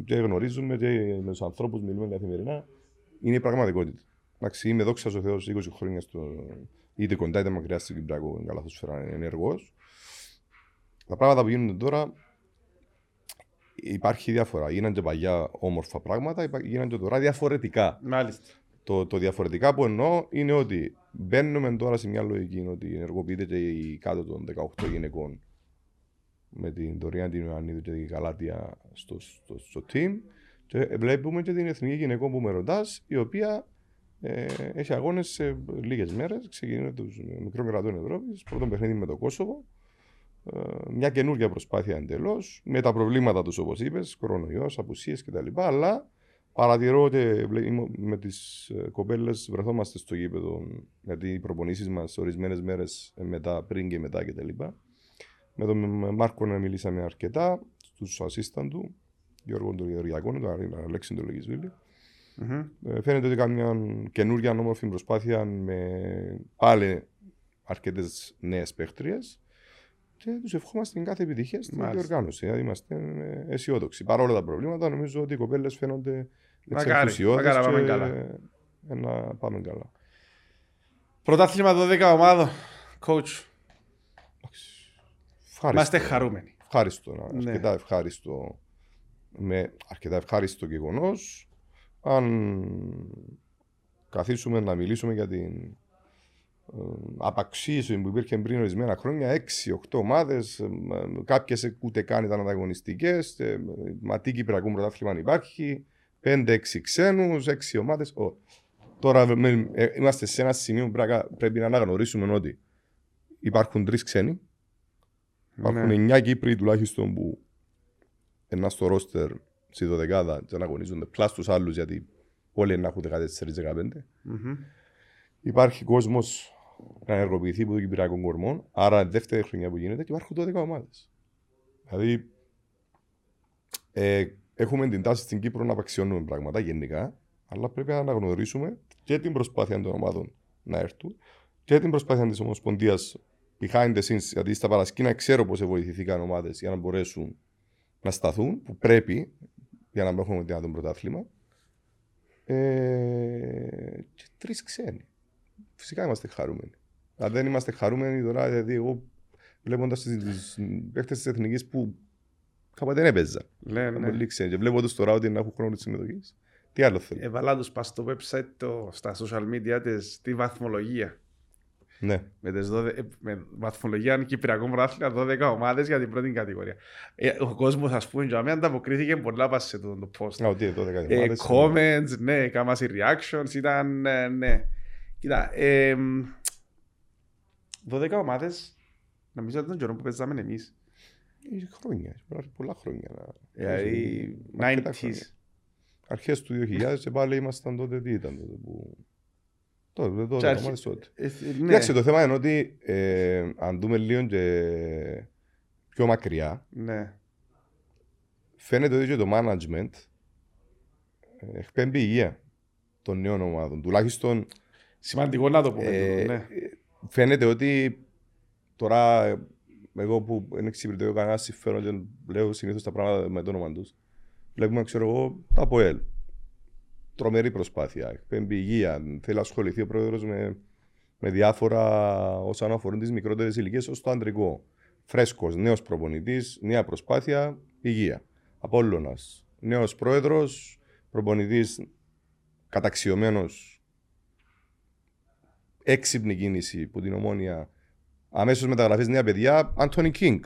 Και γνωρίζουμε και με τους ανθρώπους μιλούμε καθημερινά. Είναι η πραγματικότητα. Είμαι δόξα τω Θεώ 20 χρόνια, είτε κοντά είτε μακριά στην Κυπριακή Καλαθόσφαιρα, ενεργός. Τα πράγματα που γίνονται τώρα, υπάρχει διαφορά. Γίνανε και παλιά όμορφα πράγματα, γίνανε και τώρα διαφορετικά. Μάλιστα. Το διαφορετικά που εννοώ είναι ότι μπαίνουμε τώρα σε μια λογική ότι ενεργοποιείται και η κάτω των 18 γυναικών με την Τωρία, την Ιωαννίδου και την Καλάτια στο team. Και βλέπουμε και την εθνική γυναικών που με ρωτάς, η οποία. Έχει αγώνες σε λίγες μέρες. Ξεκινούν τους μικρών κρατών Ευρώπης. Πρώτο παιχνίδι με το Κόσοβο. Μια καινούργια προσπάθεια εντελώς. Με τα προβλήματα τους, όπως είπες, κορονοϊός, απουσίες κτλ. Αλλά παρατηρώ ότι με τις κοπέλες βρεθόμαστε στο γήπεδο. Γιατί οι προπονήσεις μας ορισμένες μέρες μετά, πριν και μετά κτλ. Με τον Μάρκο να μιλήσαμε αρκετά. Στους assistant του, Γιώργο του Γεωργιακών, τον Αλέξη του Λογισβίλη. Φαίνεται ότι καμιά καινούργια όμορφη προσπάθεια με πάλι αρκετές νέες παίχτριες και τους ευχόμαστε κάθε επιτυχία στην διοργάνωση. Είμαστε αισιόδοξοι. Παρά όλα τα προβλήματα, νομίζω ότι οι κοπέλες φαίνονται εξαισιόδοξες. Να πάμε καλά. Πρωτάθλημα 12 ομάδων. Coach. Είμαστε χαρούμενοι. Ευχάριστο. Ναι. Αρκετά ευχάριστο. Με αρκετά ευχάριστο γεγονός. Αν καθίσουμε να μιλήσουμε για την απαξίωση που υπήρχε πριν ορισμένα χρόνια, 6-8 ομάδες, κάποιες ούτε καν ήταν ανταγωνιστικές, ματί κυπριακού πρωτάθλημα αν υπάρχει, 5-6 ξένους, 6 ομάδες. Τώρα είμαστε σε ένα σημείο που πρέπει να αναγνωρίσουμε ότι υπάρχουν 3 ξένοι, υπάρχουν 9 Κύπροι τουλάχιστον που ένα στο ρόστερ στη 12η και αναγωνίζονται, πλάς τους άλλους γιατί όλοι να έχουν 14-15. Υπάρχει κόσμος να ενεργοποιηθεί από τον κυπριακό κορμό, άρα δεύτερη χρονιά που γίνεται και υπάρχουν 12 ομάδες. Δηλαδή, έχουμε την τάση στην Κύπρο να απαξιώνουμε πράγματα γενικά, αλλά πρέπει να αναγνωρίσουμε και την προσπάθεια των ομάδων να έρθουν και την προσπάθεια της Ομοσπονδίας behind the scenes, γιατί στα παρασκήνια ξέρω πώς βοηθήθηκαν ομάδες για να μπορέσουν να σταθούν, που πρέπει για να έχουμε δυνατόν πρωτάθλημα. Και 3 ξένοι. Φυσικά είμαστε χαρούμενοι. Αν δεν είμαστε χαρούμενοι τώρα, δηλαδή εγώ βλέποντας τις παίκτες της Εθνικής που κάποτε δεν έπαιζα. Πολύ ξένοι. Και βλέποντας τώρα ότι να έχουν χρόνο της συμμετοχής. Τι άλλο θέλει. Εβαλά τους πας στο website, στα social media της, τη βαθμολογία. Ναι. Με βαθμολογία αν κυπριακό πρωτάθλημα 12 ομάδες για την πρώτη κατηγορία. Ο κόσμος, ας πούμε, για μένα ανταποκρίθηκε πολλά πάση σε το post. Comments, ναι, κάμας οι reactions ήταν, ναι. Κοίτα, 12 ομάδες, νομίζω ότι ήταν καιρό που παίζαμε εμείς. Χρόνια, πολλά χρόνια. Δηλαδή, 90s. Αρχές του 2000 και πάλι ήμασταν τότε, τι ήταν τότε που... Εντάξει, το θέμα είναι ότι αν δούμε λίγο και πιο μακριά, φαίνεται ότι και το management εκπέμπει υγεία των νέων ομάδων. Τουλάχιστον. Σημαντικό να το πούμε. Φαίνεται ότι τώρα, εγώ που δεν εξυπηρετώ κανένα συμφέρον και λέω συνήθως τα πράγματα με το όνομα τους, βλέπουμε, ξέρω εγώ, τα ΑΠΟΕΛ. Τρομερή προσπάθεια, εκπέμπει υγεία. Θέλει να ασχοληθεί ο πρόεδρος με διάφορα όσον αφορούν τις μικρότερες ηλικίες ως το αντρικό. Φρέσκος, νέος προπονητής, νέα προσπάθεια, υγεία. Απόλλωνας, νέος πρόεδρος, προπονητής καταξιωμένος, έξυπνη κίνηση που την Ομόνοια, αμέσως μεταγραφής νέα παιδιά, Άντονι Κίνγκ.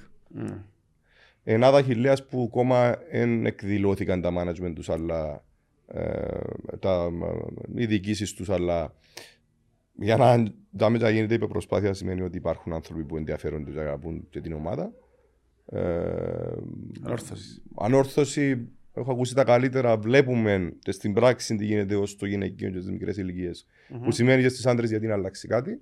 Ενάδα χιλιάς που ακόμα δεν εκδηλώθηκαν τα management τους, αλλά οι διοικήσεις τους, αλλά για να τα γίνεται υπερπροσπάθεια σημαίνει ότι υπάρχουν άνθρωποι που ενδιαφέρονται και αγαπούν και την ομάδα. Ανόρθωση, έχω ακούσει τα καλύτερα, βλέπουμε και στην πράξη τι γίνεται ως το γυναικείο και στις μικρές ηλικίες, που σημαίνει και στις άντρες γιατί να αλλάξει κάτι.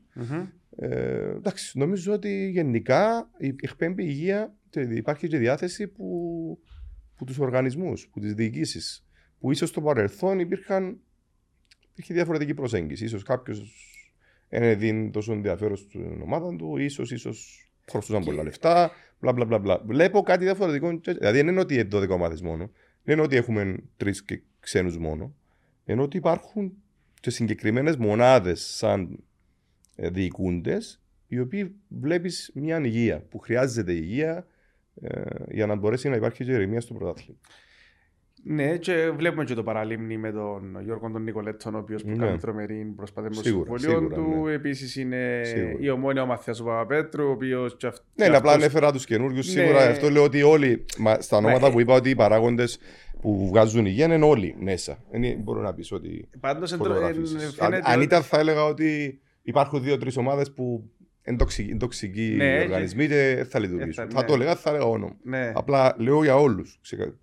Εντάξει, νομίζω ότι γενικά εκπέμπει υγεία, υπάρχει και διάθεση που τους οργανισμούς, που τις διοικήσεις, που ίσως στο παρελθόν υπήρχε διαφορετική προσέγγιση. Ίσως κάποιος δεν δίνει τόσο ενδιαφέρον στην ομάδα του, ίσως χρωστούσαν πολλά λεφτά, μπλα. Βλέπω κάτι διαφορετικό. Δηλαδή, δεν είναι ότι 12 ομάδες μόνο, δεν είναι ότι έχουμε 3 και ξένους μόνο, ενώ ότι υπάρχουν και συγκεκριμένες μονάδες σαν διοικούντες, οι οποίοι βλέπεις μια υγεία που χρειάζεται υγεία για να μπορέσει να υπάρχει και ηρεμία στο πρωτάθλημα. Ναι, και βλέπουμε και το παραλίμνη με τον Γιώργο τον Νικολέττον, ο οποίος κάνει τρομερή προσπάθεια με το συμβολίο του. Ναι. Επίσης είναι η Ομόνοια ο Μαθιάς ο Παπαπέτρου, ο οποίος. Ναι, απλά ανέφερα τους καινούργιους. Ναι. Σίγουρα αυτό λέω ότι όλοι, στα ονόματα που είπα, ότι οι παράγοντες που βγάζουν υγεία είναι όλοι μέσα. Δεν μπορώ να πεις ότι. Πάντως αν ήταν, θα έλεγα ότι υπάρχουν 2-3 ομάδες που είναι τοξικοί οργανισμοί και θα λειτουργήσουν. Θα το έλεγα, θα έλεγα όνομα. Ναι. Απλά λέω για όλους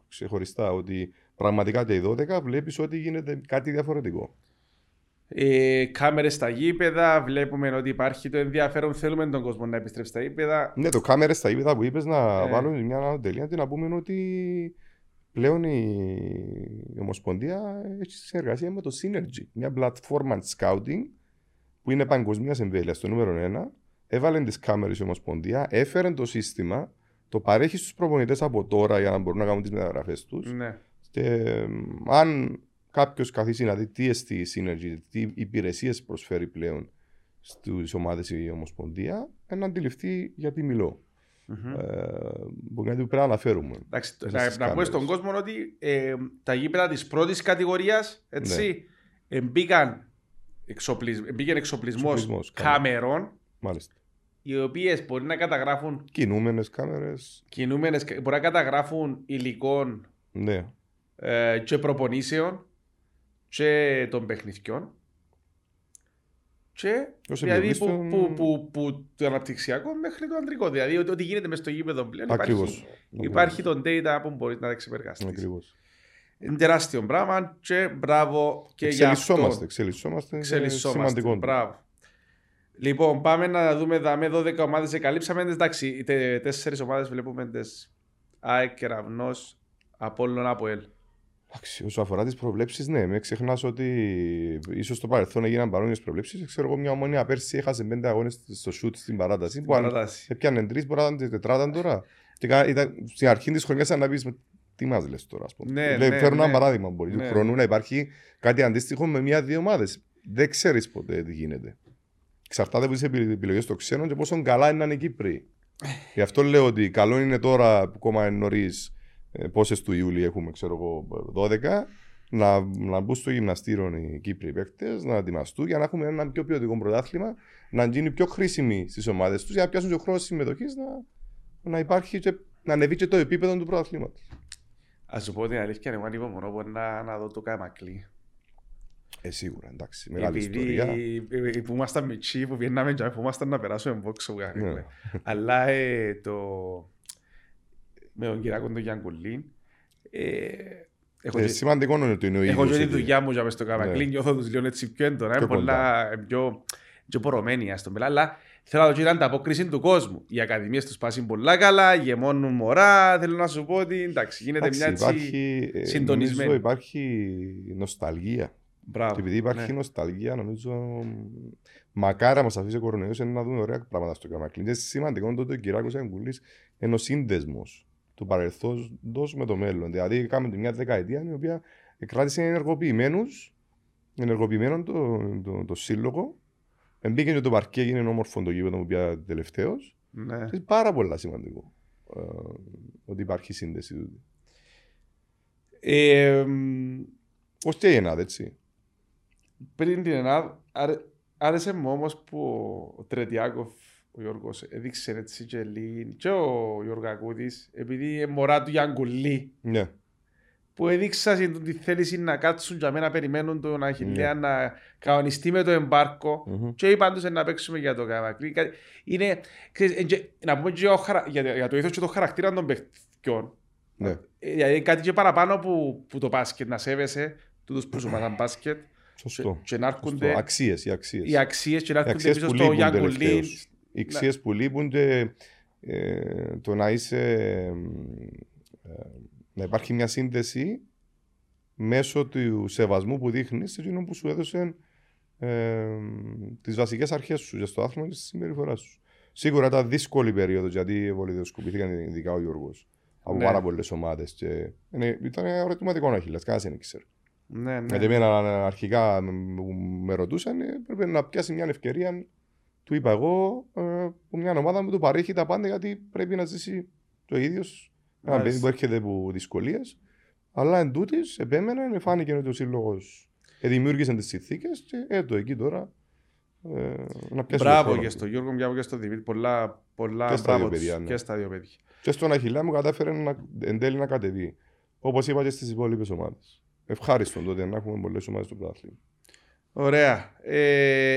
ξεχωριστά ότι πραγματικά και οι 12 βλέπεις ότι γίνεται κάτι διαφορετικό. Κάμερες στα γήπεδα, βλέπουμε ότι υπάρχει το ενδιαφέρον. Θέλουμε τον κόσμο να επιστρέψει στα γήπεδα. Ναι, το κάμερες στα γήπεδα που είπες να βάλουμε μια τελεία και να πούμε ότι πλέον η Ομοσπονδία έχει συνεργασία με το Synergy, μια πλατφόρμα scouting που είναι παγκοσμίας εμβέλειας, το νούμερο 1, έβαλε τις κάμερες η Ομοσπονδία, έφερε το σύστημα, το παρέχει στους προπονητές από τώρα για να μπορούν να κάνουν τις μεταγραφές τους. Ναι. Και αν κάποιος καθίσει να δει τι εστί η Synergy, τι υπηρεσίες προσφέρει πλέον στις ομάδες η Ομοσπονδία, να αντιληφθεί γιατί μιλώ. Mm-hmm. Μπορεί να το πρέπει να αναφέρουμε. Εντάξει, να πούμε στον κόσμο ότι τα γήπεδα της πρώτης κατηγορίας, έτσι, ναι, μπήκε εξοπλισμός κάμερων, οι οποίες μπορεί να καταγράφουν κινούμενες κάμερες, μπορεί να καταγράφουν υλικών, ναι, και προπονήσεων και των παιχνιδιών. Και δηλαδή που το αναπτυξιακό μέχρι το αντρικό. Δηλαδή ότι γίνεται μες στο γήπεδο πλέον. Ακριβώς. Υπάρχει το data που μπορείς να εξεπεργαστείς. Ακριβώς. Είναι τεράστιο πράγμα και μπράβο και για αυτό. Εξελισσόμαστε. Μπράβο. Λοιπόν, πάμε να δούμε. Δάμε 12 ομάδες εκαλύψαμε. Εντάξει, 4 ομάδες βλέπουμε. ΑΕΚ, Κεραυνός, Απόλλων, ΑΠΟΕΛ. Όσο αφορά τις προβλέψεις, ναι, μην ξεχνάς ότι ίσως στο παρελθόν έγιναν παρόμοιες προβλέψεις. Ξέρω εγώ, μια Ομόνια πέρσι έχασε 5 αγώνες στο σουτ στην παράταση. Που αν έπιανε 3, μπορεί να ήταν τετράτα τώρα. Στην αρχή της χρονιάς ήταν να πεις, τι μας λες τώρα, ας πούμε. Ναι, φέρνω ένα παράδειγμα. Μπορεί του χρόνου να υπάρχει κάτι αντίστοιχο με 1-2 ομάδες. Δεν ξέρεις ποτέ τι γίνεται. Εξαρτάται από τις επιλογές των ξένων και πόσο καλά είναι να είναι οι Κύπροι. Γι' αυτό λέω ότι καλό είναι τώρα που ακόμα είναι νωρίς. Πόσες του Ιούλη έχουμε, ξέρω εγώ, 12, να μπουν στο γυμναστήριο οι Κύπροι παίκτες, να ετοιμαστούν για να έχουμε ένα πιο ποιοτικό πρωτάθλημα, να γίνει πιο χρήσιμοι στις ομάδες τους, για να πιάσουν και χρόνο συμμετοχής, να υπάρχει και να ανεβεί και το επίπεδο του πρωταθλήματος. Ας σου πω την αλήθεια, εγώ ανυπομονώ, μπορεί να δω το Καμακλή. Σίγουρα, εντάξει, μεγάλη ιστορία. Που ήμασταν μικροί, που βγαίναμε και ήμασταν να περάσουμε βόξο. Αλλά το... με τον Κυράκο τον Γιάνγκουλίν. Σημαντικό είναι ότι είναι ο ίδιος. Έχω και τη δουλειά μου μες στο Καμακλίν, νιώθω τους λέω έτσι πιο έντονα, πιο πορωμένοι ας το μιλά, αλλά θέλω να δω και την ανταπόκριση του κόσμου. Οι ακαδημίες τους πάσουν πολλά καλά, γεμώνουν μωρά, θέλω να σου πω ότι εντάξει, γίνεται μια έτσι συντονισμένη. Νομίζω υπάρχει νοσταλγία. Και επειδή υπάρχει νοσταλγία, νομίζω μακάρα μας αφήσει ο κορονοϊός να δούμε ωραία πράγματα στο Καμακλίν. Είναι σημαντικό ότι ο Κυράκος Γιάνγκουλής είναι ο σύνδεσμος του παρελθόντος με το μέλλον. Δηλαδή, κάνουμε μια δεκαετία η οποία κράτησε ενεργοποιημένο το σύλλογο. Μπήκε και το παρκέ, έγινε όμορφο το γήπεδο που πια τελευταίος. Ναι. Είναι πάρα πολύ σημαντικό ότι υπάρχει σύνδεση του. Ως και η ΕΝΑΔ, έτσι. Πριν την ΕΝΑΔ, άρεσε μου όμως που ο Τρετιάκοφ, ο Γιώργος, έδειξε έτσι και ο Γιωργακούδης, επειδή μωρά του Γιάνγκουλή, ναι, που έδειξαν τη θέληση να κάτσουν για μένα, περιμένουν τον Αχιλλέα, ναι, να κανονιστεί με το εμπάρκο, mm-hmm, και είπαν τους να παίξουμε για το Καμακλή. Είναι, ξέρεις, να πούμε και για το ήθος και το χαρακτήρα των παιχτιών. Ναι. Δηλαδή κάτι και παραπάνω που το μπάσκετ, να σέβεσαι τούτους που σου μάθαν μπάσκετ. Σωστό. Και να έρχονται οι αξίες και να έρχονται πίσω στο Γιάνγκουλή. Οι αξίες που λείπουν και το να είσαι, να υπάρχει μια σύνδεση μέσω του σεβασμού που δείχνεις σε εκείνο που σου έδωσε τις βασικές αρχές σου και στο άθλημα και στη συμπεριφορά σου. Σίγουρα ήταν δύσκολη περίοδος γιατί βολιδοσκοπήθηκαν ειδικά ο Γιώργος από, ναι, πάρα πολλές ομάδες. Και... ήταν ερωτηματικό να χειλάς, κανένας δεν ήξερε. Ναι, ναι. Γιατί εμένα αρχικά με ρωτούσαν, πρέπει να πιάσει μια ευκαιρία, του είπα εγώ, που μια ομάδα μου του παρέχει τα πάντα γιατί πρέπει να ζήσει το ίδιος. Ένα παιδί που έρχεται από δυσκολίες. Αλλά εν τούτης επέμενε, φάνηκε ότι ο σύλλογος δημιούργησαν τις συνθήκες και έτω εκεί τώρα. Να πιάσουν. Μπράβο και στον Γιώργο, μπράβο και στον Δημήτρη. Πολλά και στα δύο παιδιά. Ναι. Και στον Αχιλλέα μου κατάφερε εν τέλει να κατεβεί. Όπως είπα και στις υπόλοιπες ομάδες. Ευχάριστο τότε να έχουμε πολλές ομάδες στο πρωτάθλημα. Ωραία.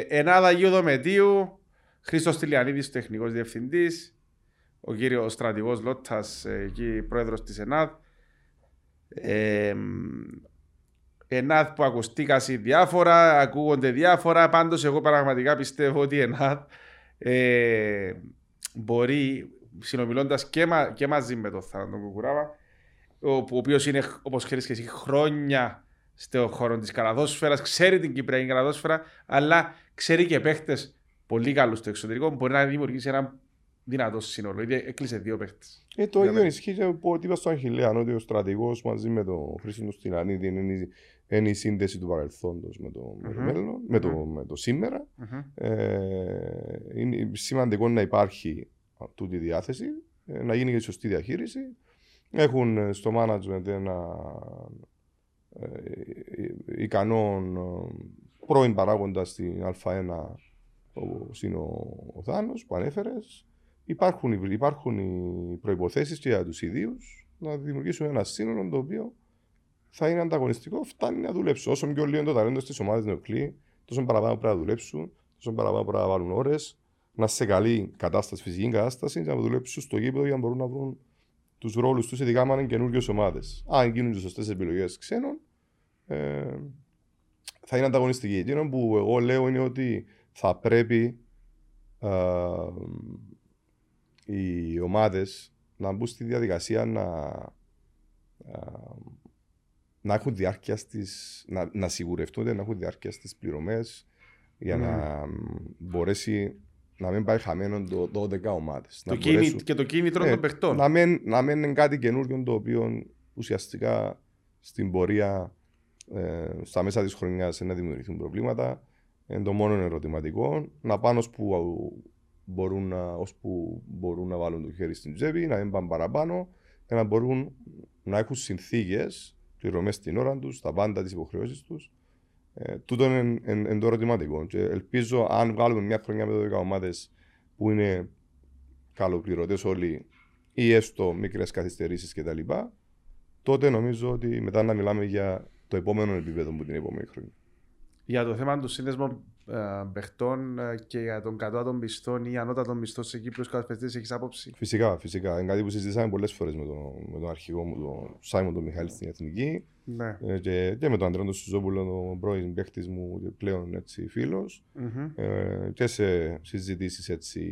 Ενάδα Αγίου Δομετίου, Χρήστος Τηλιανίδης, τεχνικός διευθυντής, ο κύριος στρατηγός Λότσας, εκεί πρόεδρος της ΕΝΑΔ. ΕΝΑΔ που ακουστήκασαι διάφορα, ακούγονται διάφορα, πάντως εγώ πραγματικά πιστεύω ότι η ΕΝΑΔ μπορεί, συνομιλώντας και μαζί με τον Θάνατο Κουκουράβα, ο οποίος είναι, όπως ξέρεις και εσύ, χρόνια στον χώρο της καλαδόσφαιρας, ξέρει την κυπριακή καλαδόσφαιρα, αλλά ξέρει και παίχτες πολύ καλούς στο εξωτερικό, μπορεί να δημιουργήσει ένα δυνατό σύνολο. Ήδη έκλεισε 2 παίχτες. Το ίδιο ισχύει και από ό,τι είπα στον Αχιλλέα, ότι ο στρατηγός μαζί με τον Χρήστο Στυλανίδη είναι είναι η σύνδεση του παρελθόντος με το, mm-hmm. μέλλον, με το, mm-hmm. με το σήμερα. Mm-hmm. Είναι σημαντικό να υπάρχει τούτη διάθεση, να γίνει και σωστή διαχείριση. Έχουν στο management ένα ικανόν πρώην παράγοντα στην Α1, όπως είναι ο Θάνος που ανέφερες. Υπάρχουν οι προϋποθέσεις και για τους ιδίους να δημιουργήσουμε ένα σύνολο το οποίο θα είναι ανταγωνιστικό, φτάνει να δουλέψουν. Όσο πιο λίγο είναι το ταλέντο στις ομάδες νεοκλή, τόσο παραπάνω πρέπει να δουλέψουν, τόσο παραπάνω πρέπει να βάλουν ώρες, να σε καλή κατάσταση, φυσική κατάσταση, να δουλέψουν στο γήπεδο για να μπορούν να βρουν τους ρόλους τους, ειδικά αν είναι καινούργιες ομάδες. Αν γίνουν και σωστές επιλογές ξένων, θα είναι ανταγωνιστική. Εκείνο που εγώ λέω είναι ότι θα πρέπει οι ομάδες να μπουν στη διαδικασία να έχουν διάρκεια στις, να σιγουρευτούνται, να έχουν διάρκεια στις πληρωμές για να μπορέσει να μην πάει χαμένο το 12 ομάδες. Και το κίνητρο των παιχτών. Να μην είναι κάτι καινούργιο το οποίο ουσιαστικά στην πορεία στα μέσα της χρονιάς να δημιουργηθούν προβλήματα. Είναι το μόνο ερωτηματικό. Να πάνε ώσπου μπορούν να βάλουν το χέρι στην τσέπη, να μην πάνε παραπάνω και να μπορούν να έχουν συνθήκες, πληρωμές στην ώρα τους, τα πάντα, τις υποχρεώσεις τους. Τούτο είναι το ερωτηματικό. Και ελπίζω αν βγάλουμε μια χρονιά με 12 ομάδες που είναι καλοπληρωτές όλοι ή έστω μικρές καθυστερήσεις κτλ., τότε νομίζω ότι μετά να μιλάμε για το επόμενο επίπεδο που την επόμενη χρονιά. Για το θέμα του σύνδεσμου παιχτών και για τον κατώτατο μισθό ή ανώτατο μισθό σε Κύπρους καλαθπαιδευτές, έχεις άποψη? Φυσικά. Είναι κάτι που συζητήσαμε πολλές φορές με τον αρχηγό μου, τον Σάιμον τον Μιχάλη στην Εθνική. Ναι. Και με τον Αντρέα τον Σουζόπουλο, τον πρώην παίχτη μου και πλέον έτσι φίλος. Mm-hmm. Και σε συζητήσεις έτσι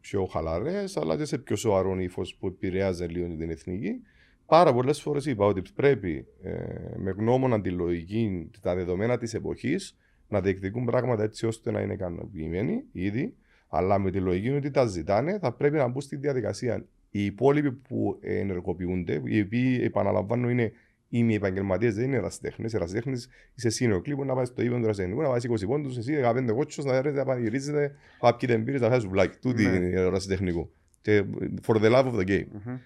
πιο χαλαρές, αλλά και σε πιο σοβαρό ύφος που επηρεάζει λίγο την Εθνική. Πάρα πολλές φορές είπα ότι πρέπει με γνώμονα τη λογική, τα δεδομένα της εποχής, να διεκδικούν πράγματα έτσι ώστε να είναι ικανοποιημένοι ήδη, αλλά με τη λογική ότι τα ζητάνε θα πρέπει να μπουν στη διαδικασία. Οι υπόλοιποι που ενεργοποιούνται, οι οποίοι επαναλαμβάνω είναι ημιεπαγγελματίες, δεν είναι ερασιτέχνες. Ερασιτέχνες είσαι σύνοκλοι, μπορεί να πάει στο ύπνο του ερασιτεχνικού, να πάει 20 πόντους, εσύ 15 κότσους, να έρθει να πανηγυρίζετε, να πιείτε μπύρες, να φάει σουβλάκι. Τούτη είναι ερασιτεχνικό. For the love of the game. Mm-hmm.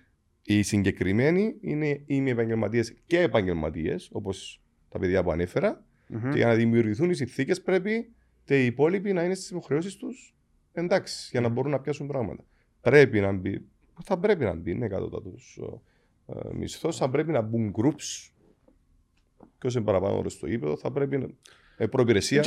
Οι συγκεκριμένοι είναι ημιεπαγγελματίες και επαγγελματίες, όπως τα παιδιά που ανέφερα. Mm-hmm. Και για να δημιουργηθούν οι συνθήκες, πρέπει και οι υπόλοιποι να είναι στις υποχρεώσεις τους εντάξει, για να μπορούν να πιάσουν πράγματα. Πρέπει να μπει, θα πρέπει να μπει, είναι κατώτατος μισθός, θα πρέπει να μπουν groups. Και όσο είναι παραπάνω ώρες στο γήπεδο, θα πρέπει να. Προϋπηρεσία.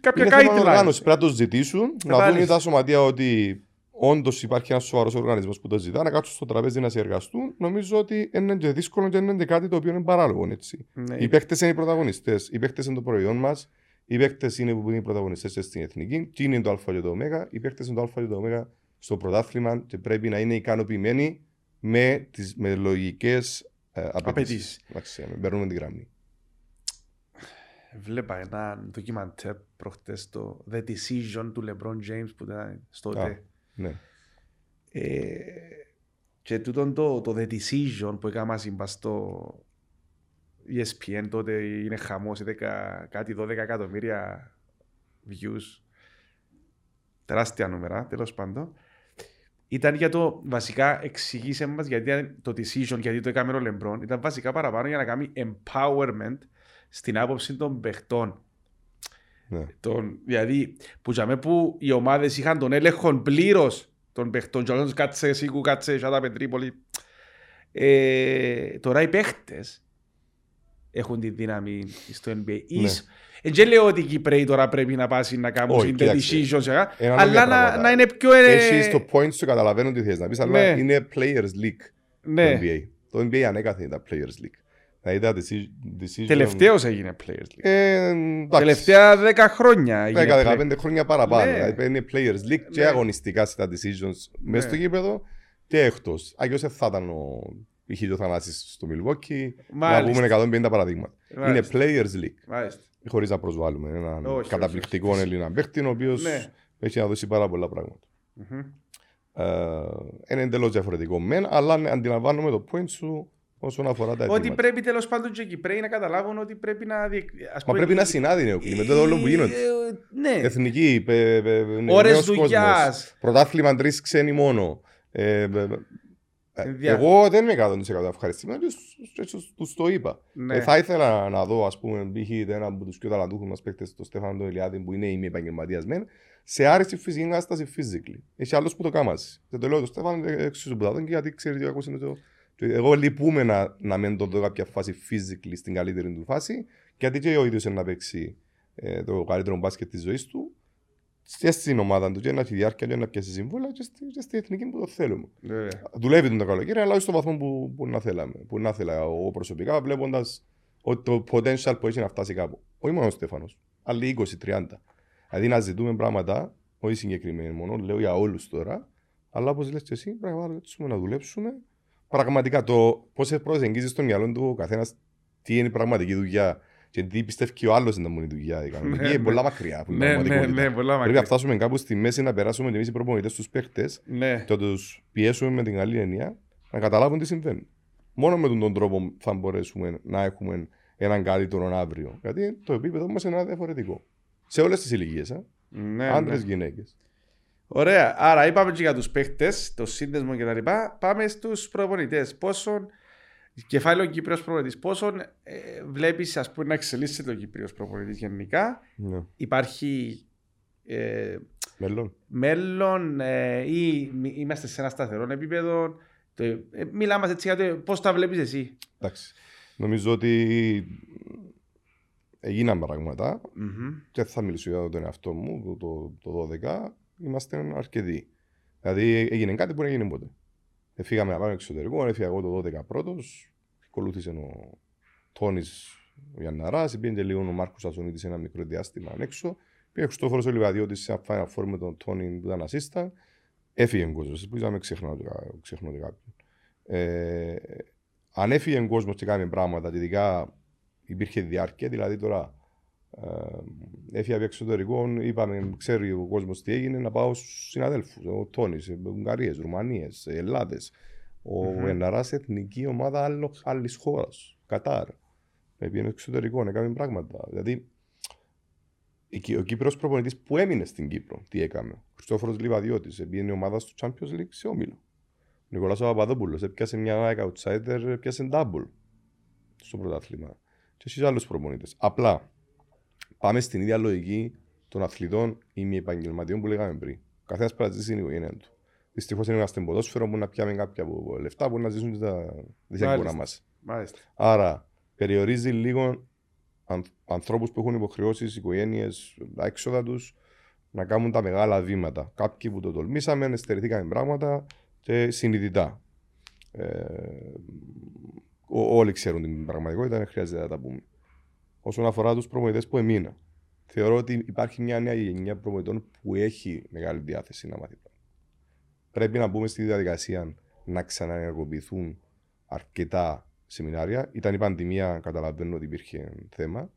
Κάποια guidelines. Πρέπει να το ζητήσουν, να δουν τα σωματεία ότι. Όντως υπάρχει ένας σοβαρός οργανισμός που τα ζητά, να κάτσουν στο τραπέζι να συνεργαστούν. Νομίζω ότι είναι και δύσκολο και είναι κάτι το οποίο είναι παράλογο. Ναι. Οι παίκτες είναι οι πρωταγωνιστές, οι παίκτες είναι το προϊόν μας, οι παίκτες είναι που είναι οι πρωταγωνιστές στην Εθνική, και είναι το Α και το Ω. Οι παίκτες είναι το Α και το Ω στο πρωτάθλημα και πρέπει να είναι ικανοποιημένοι με τις λογικές απαιτήσεις. Παίρνουμε την γραμμή. Βλέπα ένα ντοκιμαντέρ προχτές, το The Decision του LeBron James που ήταν στο τότε. Ναι. Και τούτον το The Decision που έκανα συμπαστό ESPN τότε είναι χαμός, 12 εκατομμύρια views, τεράστια νούμερα, τέλος πάντων. Ήταν για το, βασικά εξηγήσε μας γιατί το Decision, γιατί το έκαμε ο LeBron, ήταν βασικά παραπάνω για να κάνει empowerment στην άποψη των παιχτών. Ναι. Δηλαδή, που οι ομάδες είχαν τον έλεγχο πλήρως των παιχτών, και όλων κάτσε Σίκου, κάτσε Σάτα Πετρίπολη. Τώρα οι παίχτες έχουν τη δύναμη στο NBA. Ναι. Δεν λέω ότι οι Κυπρέοι τώρα πρέπει να πάσει να κάνουν the decisions, αλλά να είναι πιο. Έχεις το point σου, καταλαβαίνω τι θες να πεις, αλλά είναι Players League το NBA. Το NBA ανέκαθεν ήταν Players League. Τελευταίος έγινε Players League. Τελευταία 10 χρόνια. 10-15 χρόνια παραπάνω. Ναι. Είναι Players League και αγωνιστικά στα decisions μέσα στο γήπεδο και εκτός. Αγιώς θα ήταν ο Θανάσης στο Milwaukee. Να πούμε 150 παραδείγματα. Είναι Players League. Μάλιστα. Χωρίς να προσβάλλουμε έναν καταπληκτικό Έλληνα παίχτη, ο οποίος έχει να δώσει πάρα πολλά πράγματα. Είναι εντελώς διαφορετικό μεν, αλλά αντιλαμβάνομαι το point σου. όσον αφορά τα αιτήματα. Ότι πρέπει τέλος πάντων και οι Κυπρέοι να καταλάβουν ότι πρέπει να... Μα πρέπει να συνάδει νεοκλή με το όλο που γίνονται. Ναι. Εθνική, νέος κόσμος, πρωτάθλημα τρεις ξένοι μόνο. Εγώ δεν είμαι 100% ευχαριστημένος, τους το είπα. Θα ήθελα να δω, ας πούμε, π.χ. ένα από τους πιο ταλαντούχους μας παίκτες, τον Στέφανο Ελιάδη, που είναι η μη επαγγελματίας μεν, σε άριστη φυσική κατάσταση φυσική. Έχει άλλος που το κάμασε. Δεν το λέω τον Στέφανο, εξίσου που θα δω, γιατί ξέρει τι ακούσε το... Εγώ λυπούμαι να μην το δω κάποια φάση φυσική στην καλύτερη του φάση, γιατί και ο ίδιος να παίξει το καλύτερο μπάσκετ της ζωής του. Και στην ομάδα του, και να έχει διάρκεια, και να πιάσει συμβόλαια, και στην εθνική που το θέλουμε. Δουλεύει τον το καλοκαίρι, αλλά όχι στον βαθμό που να θέλαμε. Που να θέλα εγώ προσωπικά, βλέποντας ότι το potential που έχει να φτάσει κάπου. Όχι μόνο ο Στέφανος, άλλοι 20-30. Δηλαδή να ζητούμε πράγματα, όχι συγκεκριμένα μόνο, λέω για όλους τώρα, αλλά όπως λες και εσύ, πρέπει να δουλέψουμε. Πραγματικά το πόσες φορές εγγύζεις στο μυαλό του ο καθένας τι είναι η πραγματική δουλειά. Και τι πιστεύει ο άλλος είναι τα μόνη δουλειά. Είναι πολλά μακριά. Πρέπει να φτάσουμε κάπου στη μέση να περάσουμε και εμείς οι προπονητές στους παίχτες και τους πιέσουμε με την καλή έννοια να καταλάβουν τι συμβαίνει. Μόνο με τον τρόπο θα μπορέσουμε να έχουμε έναν καλύτερο αύριο. Γιατί το επίπεδο μας είναι διαφορετικό. Σε όλες τις ηλικίες. Άντρες, γυναίκες. Ωραία. Άρα είπαμε και για τους παίχτες, το σύνδεσμο κτλ. Πάμε στους προπονητές. Πόσον. Κεφάλαιο Κύπριος προπονητής. Πόσον βλέπεις, ας πούμε, να εξελίσσεται ο Κύπριος προπονητής γενικά, ναι. Υπάρχει μέλλον ή είμαστε σε ένα σταθερό επίπεδο. Μιλάμε έτσι για το πώς τα βλέπεις εσύ. Εντάξει. Νομίζω ότι έγιναν πράγματα και θα μιλήσω για τον εαυτό μου το 2012. Είμαστε αρκετοί. Δηλαδή έγινε κάτι που δεν έγινε ποτέ. Φύγαμε να πάμε εξωτερικό, έφυγα εγώ το 12 πρώτος, ακολούθησε ο Τόνης ο Γιανναράς, πήγαινε λίγο ο Μάρκος Ασονίτης ένα μικρό διάστημα έξω, πήγε ο Χριστόφορος ο Λιβαδιώτης σε ένα Final Four με τον Τόνη που ήταν ασίστα, έφυγε ο κόσμος, που είδαμε ξεχνώ κάποιον. Αν έφυγε ο κόσμος και κάνει πράγματα, ειδικά υπήρχε διάρκεια, δηλαδή τώρα έφυγα από εξωτερικό, είπαμε, ξέρει ο κόσμος τι έγινε, να πάω στους συναδέλφους. Ο Τόνης, Ουγγαρίες, Ρουμανίες, Ελλάδες. Ο Εναράς, εθνική ομάδα άλλης χώρας, Κατάρ. Πήγαινε εξωτερικό, έκαμε πράγματα. Δηλαδή, ο Κύπρος προπονητής που έμεινε στην Κύπρο, τι έκαμε. Ο Χριστόφορος Λιβαδιώτης, πήγαινε ομάδα στο Champions League σε όμιλο. Ο Νικολάς Παπαδόπουλος, έπιασε μια outsider, έπιασε double στο πρωτάθλημα. Και εσείς άλλους προπονητές. Απλά. Πάμε στην ίδια λογική των αθλητών ή μη επαγγελματιών που λέγαμε πριν. Καθένας πρέπει να ζήσει την οικογένεια του. Δυστυχώς είναι ένα ποδόσφαιρο που να πιάμε κάποια λεφτά που να ζήσουν τα δισεκόρα μας. Άρα, περιορίζει λίγο ανθρώπους που έχουν υποχρεώσεις, οικογένειες, τα έξοδα τους να κάνουν τα μεγάλα βήματα. Κάποιοι που το τολμήσαμε, στερηθήκαμε πράγματα και συνειδητά. Όλοι ξέρουν την πραγματικότητα, δεν χρειάζεται να τα πούμε. Όσον αφορά τους προπονητές που έμεινα, θεωρώ ότι υπάρχει μια νέα γενιά προπονητών που έχει μεγάλη διάθεση να μάθει. Πρέπει να μπούμε στη διαδικασία να ξαναενεργοποιηθούν αρκετά σεμινάρια. Ήταν η πανδημία, καταλαβαίνω ότι υπήρχε θέμα.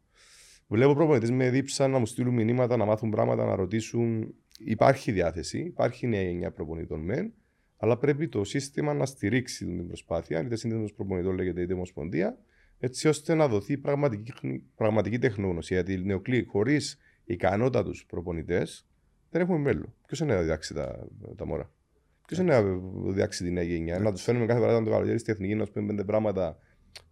Βλέπω προπονητές με δίψα να μου στείλουν μηνύματα, να μάθουν πράγματα, να ρωτήσουν. Υπάρχει διάθεση, υπάρχει νέα γενιά προπονητών μεν, αλλά πρέπει το σύστημα να στηρίξει την προσπάθεια. Είτε σύνδεσμος προπονητών λέγεται είτε ομοσπονδία. Έτσι ώστε να δοθεί πραγματική τεχνογνωσία. Γιατί οι νεοκλοί χωρίς ικανότατους προπονητές δεν έχουμε μέλλον. Ποιος είναι να διδάξει τα μωρά, ποιος είναι να διδάξει τη νέα γενιά, να τους φέρνουμε κάθε βράδυ το καλοκαίρι στη εθνική να τους πούμε πέντε πράγματα.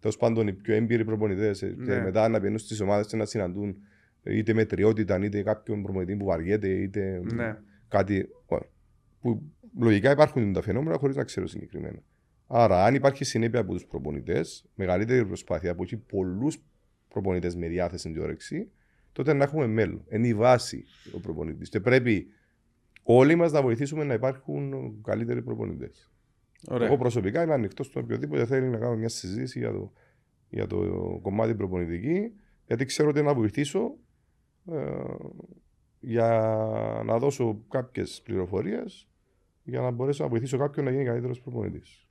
Τέλος πάντων, οι πιο έμπειροι προπονητές, και μετά να πηγαίνουν στις ομάδες και να συναντούν είτε με τριότητα, είτε κάποιον προπονητή που βαριέται, είτε κάτι. Που λογικά υπάρχουν τα φαινόμενα χωρίς να ξέρω συγκεκριμένα. Άρα, αν υπάρχει συνέπεια από τους προπονητές, μεγαλύτερη προσπάθεια από εκεί, πολλούς προπονητές με διάθεση και όρεξη, τότε να έχουμε μέλλον. Είναι η βάση ο προπονητής. Και πρέπει όλοι μας να βοηθήσουμε να υπάρχουν καλύτεροι προπονητές. Ωραία. Εγώ προσωπικά είμαι ανοιχτός στον οποιοδήποτε θέλει να κάνω μια συζήτηση για το κομμάτι προπονητική, γιατί ξέρω ότι να βοηθήσω για να δώσω κάποιες πληροφορίες για να μπορέσω να βοηθήσω κάποιον να γίνει καλύτερος προπονητής.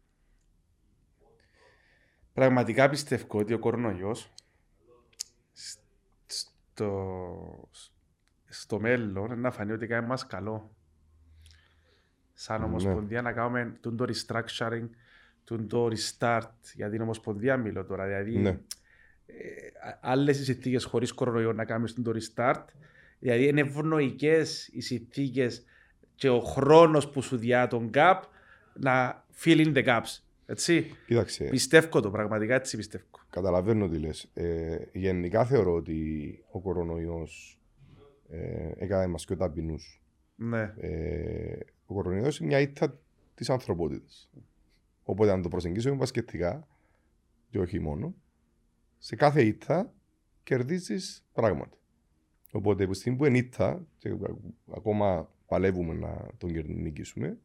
Πραγματικά πιστεύω ότι ο κορονοϊός στο μέλλον να φανεί ότι κάνει μας καλό. Σαν ομοσπονδία να κάνουμε το restructuring το restart για την Ομοσπονδία μιλώ τώρα. Δηλαδή, ναι. Άλλες οι συνθήκες χωρίς κορονοϊό να κάνεις το restart. Δηλαδή, είναι ευνοϊκές οι συνθήκες και ο χρόνος που σου διά τον gap να fill in the gaps. Έτσι. Κοίταξε. Πιστεύω το, πραγματικά έτσι πιστεύω. Καταλαβαίνω τι λες. Γενικά θεωρώ ότι ο κορονοϊός έκανε μας και ταπεινούς. Ναι. Ο κορονοϊός είναι μια ήττα της ανθρωπότητας. Οπότε αν το προσεγγίσουμε βασκετικά και όχι μόνο, σε κάθε ήττα κερδίζεις πράγματα. Οπότε από τη στιγμή που είναι ήττα, και ακόμα παλεύουμε να τον νικήσουμε,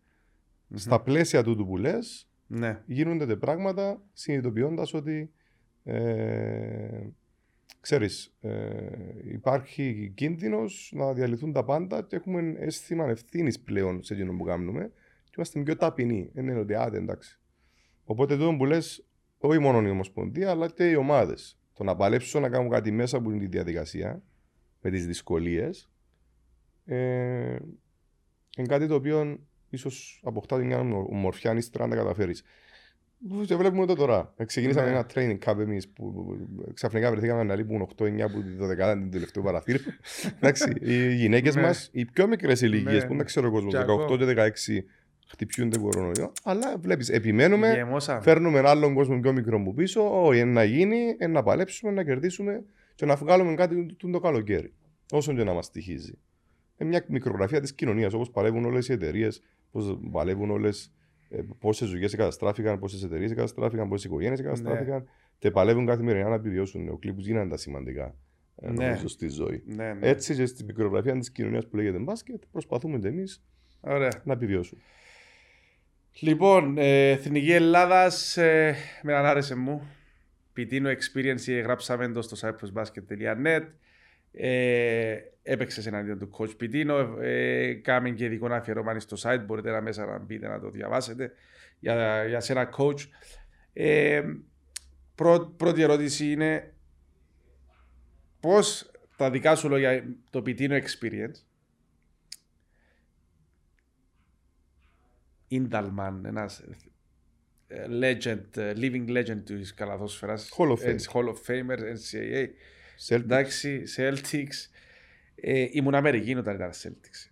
στα πλαίσια τούτου που λες, ναι. Γίνονται τα πράγματα συνειδητοποιώντας ότι ξέρεις, υπάρχει κίνδυνος να διαλυθούν τα πάντα και έχουμε αίσθημα ευθύνης πλέον σε εκείνο που κάνουμε και είμαστε πιο ταπεινοί. Είναι ότι εντάξει. Οπότε τότε που λες, όχι μόνο η Ομοσπονδία αλλά και οι ομάδες. Το να παλέψω να κάνω κάτι μέσα από τη διαδικασία με τις δυσκολίες είναι κάτι το οποίο ίσως αποκτά μια ομορφιά αν ύστερα να τα καταφέρεις. Και βλέπουμε το τώρα. Ξεκινήσαμε ένα training camp εμείς που ξαφνικά βρεθήκαμε να λείπουν 8-9 από το 12 την τελευταία παραθύρ. Οι γυναίκες μας, οι πιο μικρές ηλικίες που δεν ξέρω ο κόσμος, 18-16 χτυπιούνται κορονοϊό. Αλλά βλέπεις, επιμένουμε, φέρνουμε άλλον κόσμο πιο μικρό που πίσω. Όχι, να γίνει, να παλέψουμε, να κερδίσουμε και να βγάλουμε κάτι το καλοκαίρι. Όσον και να μας τυχίζει. Είναι μια μικρογραφία της κοινωνίας, όπως παλεύουν όλες οι εταιρείες, πώς παλεύουν όλες. Πόσες ζωές καταστράφηκαν, πόσες εταιρείες καταστράφηκαν, πόσες οικογένειες καταστράφηκαν. Ναι. Και παλεύουν καθημερινά να επιβιώσουν. Ο κλίπους γίνανε τα σημαντικά νομίζω στη ζωή. Ναι, ναι. Έτσι, και στην μικρογραφία της κοινωνίας που λέγεται μπάσκετ, προσπαθούμε και εμείς να επιβιώσουμε. Λοιπόν, Εθνική Ελλάδας, με ανάρεσε μου. Πιτίνο Experience, γράψαμε το στο cyprusbasket.net. Έπαιξες εναντίον του coach Πιτίνο. Κάμε και ειδικό αφιερώμανι στο site. Μπορείτε να μέσα να μπείτε να το διαβάσετε. Για σένα coach. Πρώτη ερώτηση είναι πώς τα δικά σου λόγια το Πιτίνο Experience Ινταλμαν, ένας legend, living legend της καλαθόσφαιρας, Hall of Famer, NCAA εντάξει, Celtics. Ήμουν Αμερική όταν ήταν Celtics.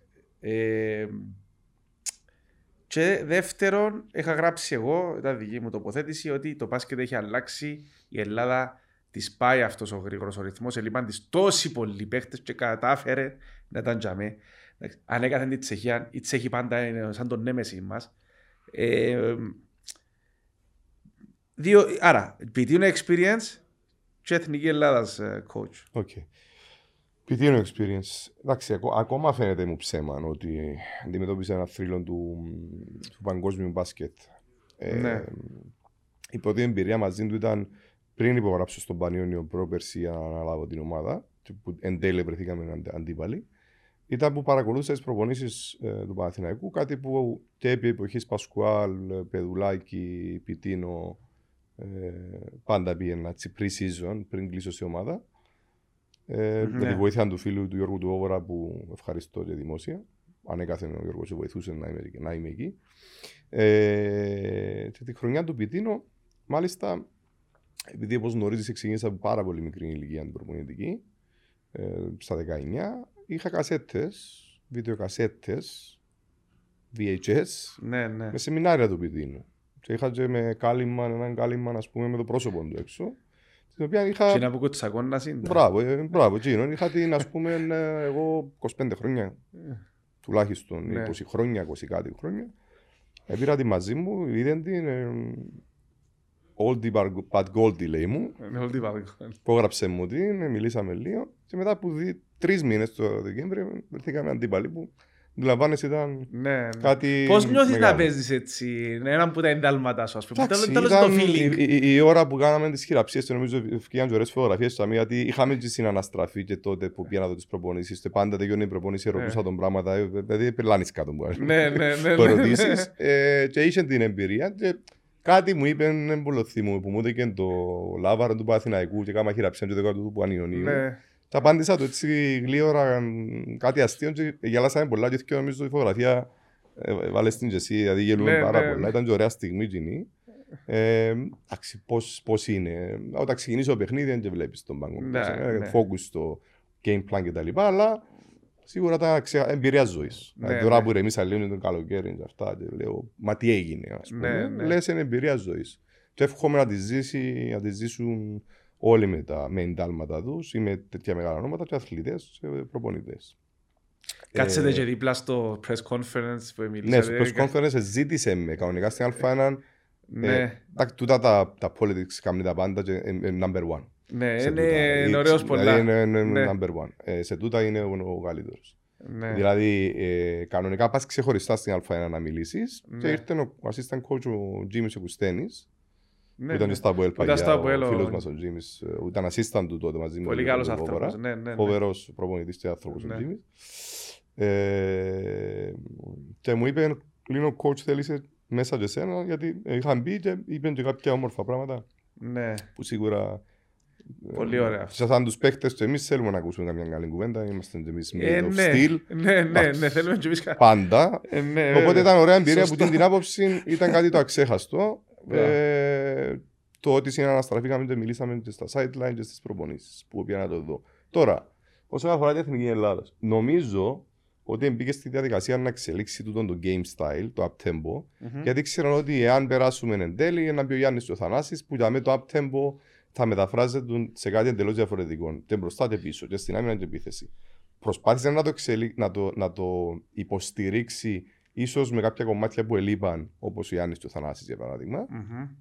Και δεύτερον, είχα γράψει εγώ, ήταν δική μου τοποθέτηση, ότι το μπάσκετ έχει αλλάξει. Η Ελλάδα της πάει αυτός ο γρήγορος ο ρυθμός. Ελείπαν της τόσοι πολλοί παίχτες και κατάφερε να ήταν τζαμέ. Ανέκαθεν την Τσεχία, η Τσέχη πάντα είναι σαν τον νέμεση μας. Άρα, Πιτίνο Experience και Εθνική Ελλάδας coach. Okay. Πιτίνο Experience. Εντάξει, ακόμα φαίνεται μου ψέμα ότι αντιμετώπισε ένα θρύλο του παγκόσμιου μπάσκετ. Ναι. Η πρώτη εμπειρία μαζί του ήταν πριν υπογράψω στον Πανιόνιο πρόπερση για να αναλάβω την ομάδα, που εν τέλει βρεθήκαμε αντίπαλοι. Ήταν που παρακολούθησα τις προπονήσεις του Παναθηναϊκού, κάτι που και επί εποχής Πασκουάλ, Πεδουλάκη, Πιτίνο, πάντα πήγαινα pre-season πριν κλείσω στην ομάδα. Με τη βοήθεια του φίλου του Γιώργου του Όβορα που ευχαριστώ και δημόσια. Ανέκαθεν ο Γιώργος σε βοηθούσε να είμαι εκεί. Και τη χρονιά του Πιτίνο, μάλιστα, επειδή όπως γνωρίζεις ξεκίνησα από πάρα πολύ μικρή ηλικία αντιπροπονητική, στα 19, είχα κασέτες, βιντεοκασέτες, VHS, με σεμινάρια του Πιτίνου. Και είχα και με κάλυμμα, έναν κάλυμμα, ας πούμε, με το πρόσωπο του έξω. Στην οποία είχα. Κίνα που κουτσακώνα είναι. Μπράβο, Κίνο. Είχα την, ας πούμε, εγώ 25 χρόνια, τουλάχιστον 20 χρόνια, 20 κάτι χρόνια. Πήρα τη μαζί μου, είδε την. Oldie but Goldie, λέει μου. Υπόγραψε μου την, μιλήσαμε λίγο. Και μετά από 3 μήνες το Δεκέμβριο, βρεθήκαμε αντίπαλοι που. Αντιλαμβάνεσαι ήταν κάτι. Πώς νιώθεις να παίζεις έτσι, έναν που τα εντάλματά σου, ας πούμε. Τέλος το feeling. Η ώρα που κάναμε τις χειραψίες, νομίζω βγήκαν και ωραίες φωτογραφίες. Γιατί είχαμε και συναναστραφεί και τότε που πήγα να δω τις προπονήσεις. Πάντα τελειώνει η προπονήση, ρωτούσα τον πράγματα. Δηλαδή, περλάνεις κάτω μου. Το ρωτήσεις. Και είχε την εμπειρία. Κάτι μου είπε, εμπολωθή μου, που μου έδωκε το λάβαρο του Παναθηναϊκού και κάμα χειραψία και το κάτω του Πανιωνίου. Τα απάντησα του έτσι γλύωρα κάτι αστείο και γελάσαμε πολλά και νομίζω ότι η φωτογραφία βάλε στην και εσύ, δηλαδή γελούμε πάρα πολλά. Ήταν και ωραία στιγμή κοινή. Εντάξει, πώς είναι. Όταν ξεκινήσει το παιχνίδι, δεν βλέπεις τον πάγκο. Focus στο game plan κτλ. Αλλά σίγουρα τα εμπειρία ζωής. Τώρα που ρεμίσα λίγο τον καλοκαίρι, αυτά, λέω, μα τι έγινε, ας πούμε. Λες είναι εμπειρία ζωής. Και εύχομαι να τη ζήσουν όλοι με τα εντάλματα τους ή με τέτοια μεγάλα ονόματα και αθλητές και προπονητές. Κάτσετε και δίπλα στο press conference που μιλήσατε. Ναι, στο press conference ζήτησε με κανονικά στην Α1. Τούτα τα politics κάνουν τα πάντα και number one. Ναι, είναι ωραίος πολλά. Είναι number one. Σε τούτα είναι ο καλύτερος. Δηλαδή, κανονικά πας ξεχωριστά στην Α1 να μιλήσεις και ήρθε ο assistant coach ο Τζίμις ο Κουστένης. Που ήταν στα Αποέλ παλιά, ο φίλος μας ο Τζίμις, ήταν assistant του τότε μαζί με τον Βόβορα. Φοβερός προπονητής και άνθρωπος ο Τζίμις. Και μου είπε, κλείνω coach θέλησε μέσα και σένα, γιατί είχαν μπει και είπαν και κάποια όμορφα πράγματα που σίγουρα... Πολύ ωραία. Σαν τους παίχτες και εμείς θέλουμε να ακούσουμε καμιά καλή κουβέντα, είμαστε και εμείς made of steel. Ναι, θέλουμε και εμείς πάντα. Οπότε ήταν ωραία εμπειρία που την άποψη ήταν κάτι το αξέχαστο. Το ότι συναναστραφήκαμε και μιλήσαμε και στα sideline και στις προπονήσεις που πήγα να το δω. Τώρα, όσον αφορά την Εθνική Ελλάδα, νομίζω ότι μπήκε στη διαδικασία να εξελίξει τούτον το game style, το up-tempo, γιατί ξέραν ότι εάν περάσουμε εν τέλει, να πει ο Γιάννης και ο Θανάσης, που για μένα το up-tempo θα μεταφράζεται σε κάτι εντελώς διαφορετικό, και μπροστά και πίσω, και στην άμυνα και επίθεση. Προσπάθησε να το υποστηρίξει ίσως με κάποια κομμάτια που ελείπαν, όπως ο Γιάννης και ο Θανάσης για παράδειγμα,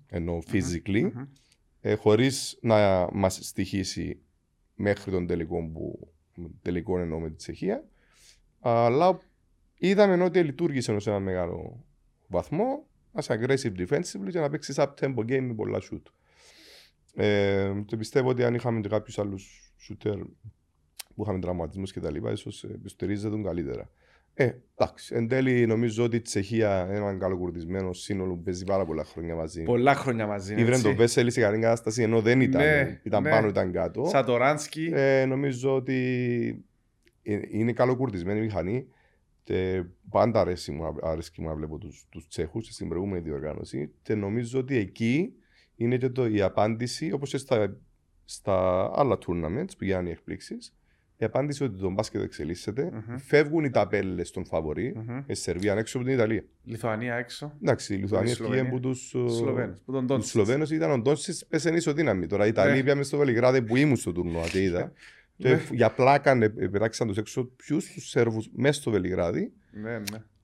ενώ physically, χωρίς να μας στοιχήσει μέχρι τον τελικό εννοώ με τη Τσεχία, αλλά είδαμε ότι λειτουργήσε σε ένα μεγάλο βαθμό, as aggressive defensively, για να παίξει up-tempo game με πολλά shoot. Και πιστεύω ότι αν είχαμε και κάποιους άλλους shooter που είχαμε τραυματισμούς κτλ, ίσως υποστηρίζεται τον καλύτερα. Εντάξει, εν τέλει νομίζω ότι η Τσεχία είναι έναν καλοκουρδισμένο σύνολο που παίζει πάρα πολλά χρόνια μαζί. Πολλά χρόνια μαζί. Ήβρε το Βέσελη σε καλή κατάσταση ενώ δεν ήταν. Ήταν πάνω, ήταν κάτω. Σαν το Ράνσκι. Νομίζω ότι είναι καλοκουρδισμένη η μηχανή. Και πάντα αρέσκει μου να βλέπω τους Τσέχους στην προηγούμενη διοργάνωση. Και νομίζω ότι εκεί είναι και η απάντηση, όπως και στα άλλα tournaments που γίνανε οι εκπλήξεις. Η απάντηση ότι το μπάσκετ εξελίσσεται, φεύγουν οι ταπέλες των φαβορί, η Σερβία έξω από την Ιταλία. Λιθουανία έξω. Εντάξει, η Λιθουανία έφυγε από τους Σλοβαίνους. Ήταν ο Ντόντσιτς, πες εν ισοδύναμη. Τώρα οι Ιταλοί πήγαμε στο Βελιγράδι που ήμουν στο τουρνουά και είδα. Και για πλάκανε, πετάξαν τους έξω ποιους τους Σέρβους μέσα στο Βελιγράδι.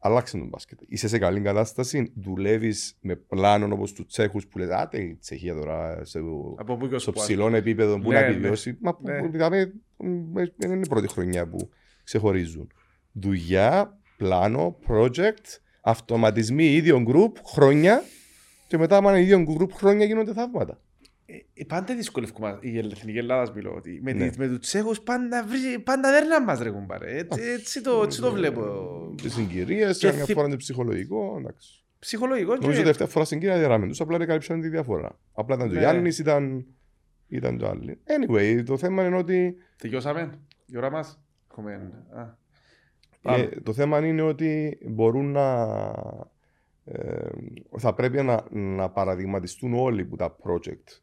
Αλλάξαν τον μπάσκετ. Είσαι σε καλή κατάσταση, δουλεύεις με πλάνο όπως τους Τσέχους που λες «Άτε η Τσεχία τώρα στο ψηλό επίπεδο που να επιβιώσει». Μα δεν είναι η πρώτη χρονιά που ξεχωρίζουν. Δουλειά, πλάνο, project, αυτοματισμοί ίδιων group χρόνια και μετά με ίδιων group χρόνια γίνονται θαύματα. Πάντα δυσκολεύκουμε η Εθνική Ελλάδα, μιλώ ότι με τους Τσέχους πάντα δεν μας ρε κουμπάρε. Έτσι το βλέπω. Τις συγκυρίες, μια φορά είναι ψυχολογικό. Ψυχολογικό. Νομίζω ότι αυτή φορά συγκυρία δεν διαράμεν τους, απλά έκαλυψαν τη διαφορά. Απλά ήταν ο Γιάννης, ήταν το άλλο. Anyway, το θέμα είναι ότι... Τελειώσαμε, η ώρα μας. Το θέμα είναι ότι μπορούν να... θα πρέπει να παραδειγματιστούν όλοι που τα project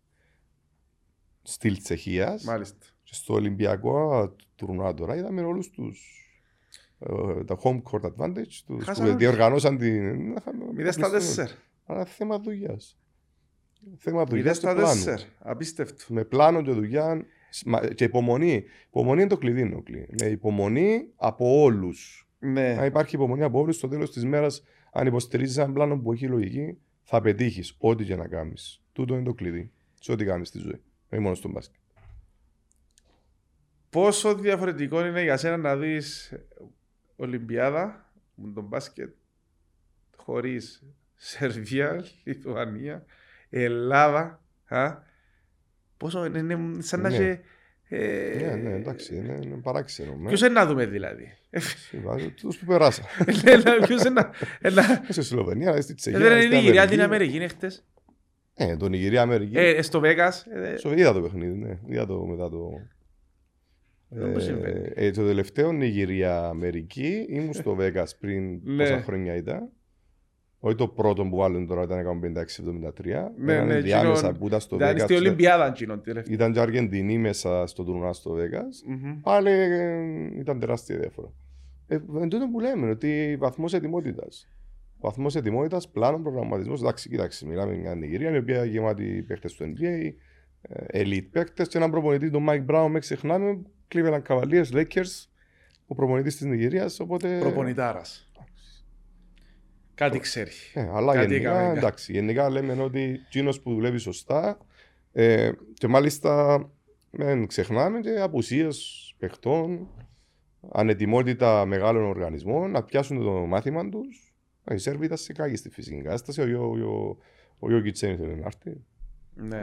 στυλ Τσεχίας. Μάλιστα. Και στο Ολυμπιακό τουρνουά τώρα είδαμε όλους τους τα home court advantage τους που διοργανώσαν την... 0-4. Αλλά θέμα δουλειάς. Θέμα δουλειάς και πλάνου. Απίστευτο. Με πλάνο και δουλειά και υπομονή. Υπομονή είναι το κλειδί, με υπομονή από όλους. Ναι. Να υπάρχει υπομονή από όλους στο τέλος της μέρας. Αν υποστηρίζεις έναν πλάνο που έχει λογική, θα πετύχεις ό,τι και να κάνεις. Τούτο είναι το κλειδί σε ό,τι κάνεις στη ζωή. Όχι μόνο στον μπάσκετ. Πόσο διαφορετικό είναι για σένα να δεις Ολυμπιάδα με τον μπάσκετ χωρίς Σερβία, Λιθουανία, Ελλάδα. Πόσο είναι σαν να είσαι. Ναι, εντάξει, είναι παράξενο. Ποιος είναι να δούμε δηλαδή. Τους που περάσαν. Ποιος είναι στη Σλοβενία, αλλά στη Τσεχία. Δεν είναι η Νιγηρία, την Αμερική είναι χτες. Το Νιγηρία, Αμερική. Στο Βέγκας. Είδα το παιχνίδι, ναι. Είδα το μετά το... Το τελευταίο Νιγηρία, Αμερική. Ήμουν στο Βέγκας πριν πόσα χρόνια ήταν. Όχι το πρώτο που βάλουν τώρα ήταν 156-73. Ναι, διάμεσα που ήταν στο Vegas. Ήταν στην Ολυμπιάδα εκείνον τελευταία. Ήταν και Αργεντινή μέσα στο τουρνουά στο Vegas. Πάλι ήταν τεράστια διαφορά. Εν τούτο που λέμε ότι βαθμός ετοιμότητας. Βαθμός ετοιμότητας, πλάνο, προγραμματισμός. Εντάξει, κοιτάξτε, μιλάμε για μια Νιγηρία με οποία γεμάτη παίκτες του NBA, elite παίκτες και έναν προπονητή, τον Mike Brown, με ξεχνάμε, Cleveland Cavaliers, Lakers, ο προπονητής της Νιγηρίας. Οπότε... προπονητάρας. Κάτι ξέρει. Αλλά κάτι γενικά, εντάξει, γενικά λέμε ότι εκείνος που δουλεύει σωστά και μάλιστα δεν ξεχνάμε και απουσίες παιχτών, ανετοιμότητα μεγάλων οργανισμών να πιάσουν το μάθημα τους. Οι Σέρβοι ήταν σε κάγιστη φυσική κατάσταση. Ο Γιόκιτς ήθελε να έρθει. Ναι,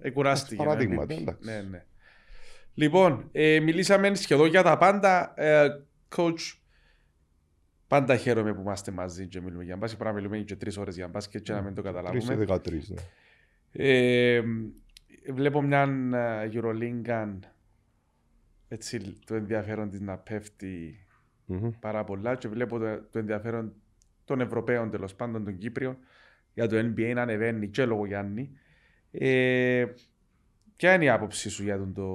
εκουράστηκε. Παραδείγματα, εντάξει. Ναι, ναι. Λοιπόν, μιλήσαμε σχεδόν για τα πάντα. Coach, πάντα χαίρομαι που είμαστε μαζί και μιλούμε για μπάσκετ. Πρέπει να μιλούμε και 3 ώρες για μπάσκετ και να μην το καταλάβουμε. 3-13, ναι. Βλέπω μια Euroligan, έτσι το ενδιαφέρον της να πέφτει πάρα πολλά και βλέπω το ενδιαφέρον των Ευρωπαίων, τέλος πάντων των Κύπριων, για το NBA να ανεβαίνει και λόγω Γιάννη. Ποια είναι η άποψή σου για τον το...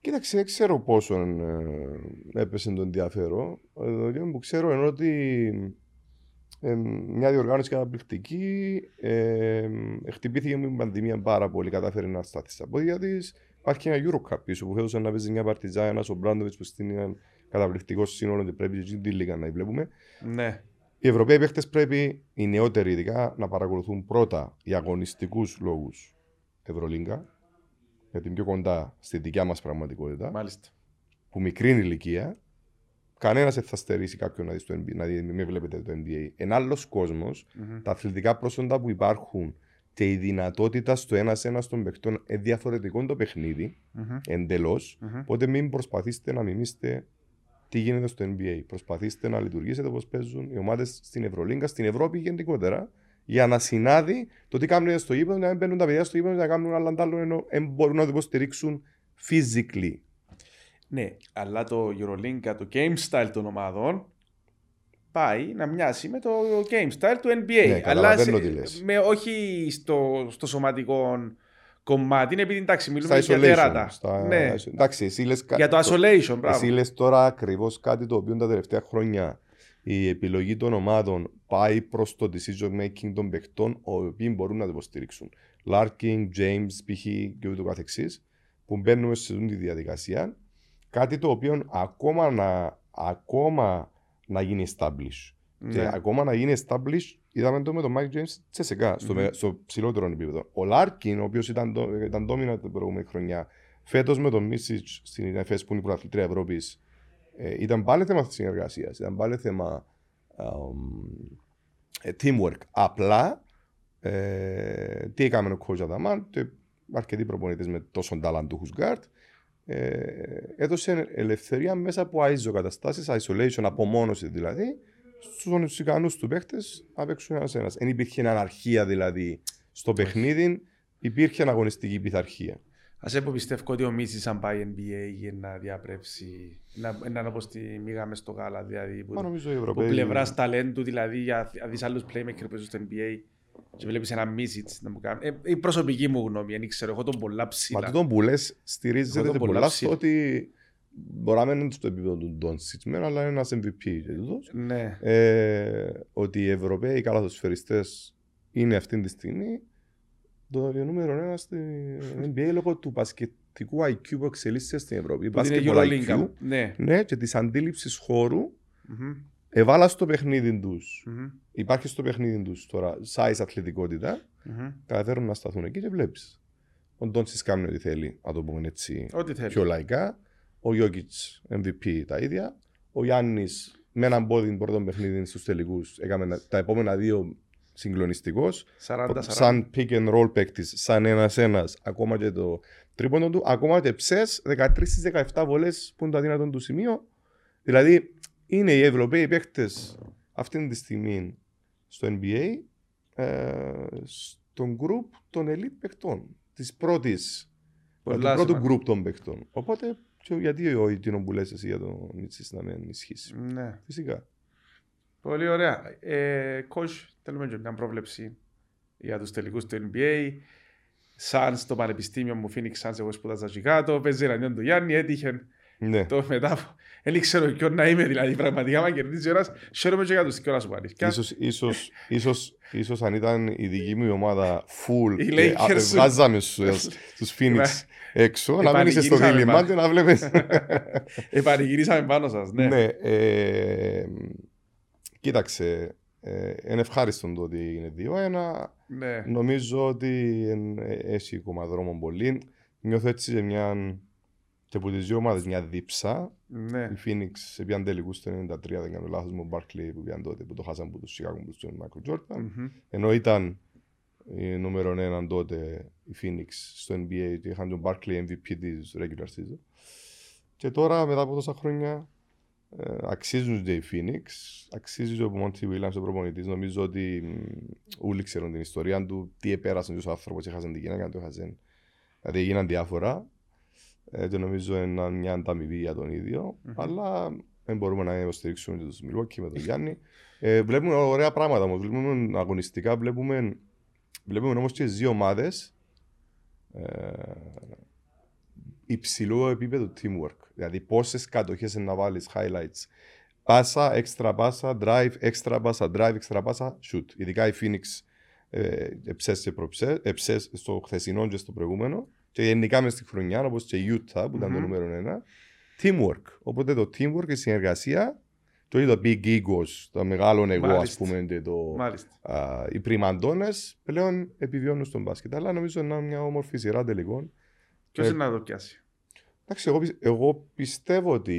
Κοίταξε, δεν ξέρω πόσο έπεσε το ενδιαφέρον. Το λίγο που ξέρω είναι ότι μια διοργάνωση καταπληκτική χτυπήθηκε με την πανδημία πάρα πολύ, κατάφερε να σταθεί στα πόδια της. Υπάρχει ένα EuroCup πίσω που έδωσαν να παίζει μια παρτιζά, ένας ο Μπράντοβιτς που στείνει έναν καταπληκτικό σύνολο και πρέπει και την λίγα να βλέπουμε. Ναι. Οι Ευρωπαίοι παίχτες πρέπει, οι νεότεροι ειδικά, να παρακολουθούν πρώτα για αγωνιστικούς λόγους Ευρωλίγκα, γιατί είναι πιο κοντά στη δικιά μας πραγματικότητα. Μάλιστα. Που μικρήν ηλικία, κανένας δεν θα στερήσει κάποιον να δει το NBA, να δει, μην βλέπετε το NBA. Ένα άλλος κόσμος, τα αθλητικά πρόσοντα που υπάρχουν και η δυνατότητα στο ένα-ένα των παιχτών είναι διαφορετικό το παιχνίδι, εντελώς. Οπότε μην προσπαθήσετε να μιμήσετε τι γίνεται στο NBA. Προσπαθήστε να λειτουργήσετε όπως παίζουν οι ομάδες στην Ευρωλίγκα, στην Ευρώπη γενικότερα, για να συνάδει το τι κάνουν στο γήπεδο, να μην παίρνουν τα παιδιά στο γήπεδο, να κάνουν άλλα αντάλλων, ενώ μπορούν να το υποστηρίξουν physically. Ναι, αλλά το Eurolink, το game style των ομάδων, πάει να μοιάσει με το game style του NBA. Ναι, αλλά όχι στο σωματικό κομμάτι, είναι επειδή εντάξει, μιλούμε για τεράτα. Ναι. Για το isolation, πράγμα. Εσύ λες τώρα ακριβώς κάτι το οποίο τα τελευταία χρόνια η επιλογή των ομάδων πάει προς το decision making των παιχτών, οι οποίοι μπορούν να το υποστηρίξουν. Larkin, James, π.χ. και ούτω καθεξής, που μπαίνουμε σε αυτή τη διαδικασία. Κάτι το οποίο ακόμα να γίνει established. Ναι. Και ακόμα να γίνει established, είδαμε το με τον Mike James τσέσεκα, στο ψηλότερο επίπεδο. Ο Larkin, ο οποίος ήταν dominant την προηγούμενη χρονιά, φέτος με τον Misic στην EFES, που είναι η πρωταθλήτρια Ευρώπης, ήταν πάλι θέμα συνεργασίας, ήταν πάλι θέμα teamwork. Απλά, τι έκαμε ο coach Αταμάν, αρκετοί προπονητές με τόσο ταλαντούχους guard, έδωσε ελευθερία μέσα από ISO καταστάσεις, isolation, απομόνωση δηλαδή, στους ικανούς του παίχτες να παίξουν ένας-ένας. Εν υπήρχε αναρχία δηλαδή στο παιχνίδι, υπήρχε αναγωνιστική πειθαρχία. Ας εποπιστεύω ότι ο Μίσης αν πάει NBA για να διαπρέψει, να είναι όπως τη μήγαμε στο γάλα, δηλαδή που πλευράς ταλέντου, δηλαδή για δεις άλλους playmaker που στο NBA και βλέπεις ένα Μίσης να μου κάνει. Η προσωπική μου γνώμη, δεν ξέρω, έχω τον πολλά ψηλά. Μα τον που λες στηρίζεται τον πολλά στο ότι μπορεί να είναι στο επίπεδο του Doncic, αλλά είναι ένας MVP. Ναι. Ότι οι Ευρωπαίοι καλαθοσφαιριστές είναι αυτή τη στιγμή το νούμερο 1 στην NBA λόγω του μπασκετικού IQ που εξελίσσεται στην Ευρώπη. Μπασκετικό IQ, ναι. Ναι, και της αντίληψης χώρου, έβαλα στο παιχνίδι τους. Υπάρχει στο παιχνίδι τους τώρα size, αθλητικότητα, καταφέρουν να σταθούν εκεί και βλέπεις. Ο Ντόντσις κάνει ό,τι θέλει, να το πούμε έτσι πιο λαϊκά. Ο Γιόκιτς MVP τα ίδια. Ο Γιάννης με έναν πόδι πρώτο παιχνίδι στους τελικούς, έκαμε τα επόμενα δύο συγκλονιστικός, 40-40. Σαν pick and roll παίκτης, σαν ένας-ένας, ακόμα και το τρίποντο του, ακόμα και ψες, 13-17 βολές που είναι το αδύνατον του σημείο. Δηλαδή είναι οι Ευρωπαίοι παίκτες αυτή τη στιγμή στο NBA, στον group των elite παίκτων, του πρώτου group των παίκτων. Οπότε γιατί ο Ιτινό που λες εσύ για τον Μίτσις να με ενισχύσει. Ναι. Φυσικά. Πολύ ωραία. Coach, θέλουμε και μια πρόβλεψη για τους τελικούς του NBA. Σαν στο Πανεπιστήμιο μου, Phoenix Suns, εγώ σπούδαζα Chicago, παίζει ρανιόν του Γιάννη, έτυχε το μετά. Δεν ξέρω ποιο να είμαι, δηλαδή πραγματικά μα κερδίζει ένας. Χαίρομαι και για τους κιόλας που ίσως αν ήταν η δική μου ομάδα full και απεβάζαμε στους Phoenix έξω, να μην είσαι στο διλημάντι να βλέπεις. Επανηγυρίσαμε πάνω σας, ναι. Κοίταξε, είναι ευχάριστον το ότι είναι 2-1. Ναι. Νομίζω ότι έχει ακόμα δρόμο πολύ. Νιώθω έτσι σε μια, και από τις δύο ομάδες, μια δίψα. Ναι. Οι Phoenix πήγαν τελικούς το 1993, δεν κάνω λάθος, με τον Barkley που πήγαν τότε, που το χάσαν από τους Chicago Bulls και τον Michael Jordan. Mm-hmm. Ενώ ήταν νούμερο έναν τότε οι Phoenix στο NBA, και είχαν τον Barkley MVP της regular season. Και τώρα, μετά από τόσα χρόνια, αξίζουν και οι Phoenix, αξίζει και ο Monty Williams ο προπονητής. Νομίζω ότι όλοι ξέρουν την ιστορία του, τι επέρασαν τους άνθρωπους, έχασαν την γυναίκα, το έχασαν. Δηλαδή έγιναν διάφορα. Και νομίζω είναι μια ανταμοιβή για τον ίδιο, αλλά δεν μπορούμε να υποστηρίξουμε και τους Milwaukee με τον Γιάννη. Βλέπουμε ωραία πράγματα όμως, βλέπουμε αγωνιστικά, βλέπουμε όμως και δύο ομάδες υψηλό επίπεδο teamwork. Δηλαδή πόσες κατοχές να βάλεις, highlights, πάσα, extra πάσα, drive, extra πάσα, shoot. Ειδικά η Phoenix εψές στο χθεσινό και στο προηγούμενο και γενικά μες στη χρονιά, όπως και η Utah που ήταν το νούμερο ένα, teamwork. Οπότε το teamwork, η συνεργασία, το είδα big egos, το μεγάλο εγώ ας πούμε, οι πριμαντώνες πλέον επιβιώνουν στον μπάσκετ. Αλλά νομίζω είναι μια όμορφη σειρά τελικών. Ποιος είναι να το πιάσει? Εντάξει, εγώ πιστεύω ότι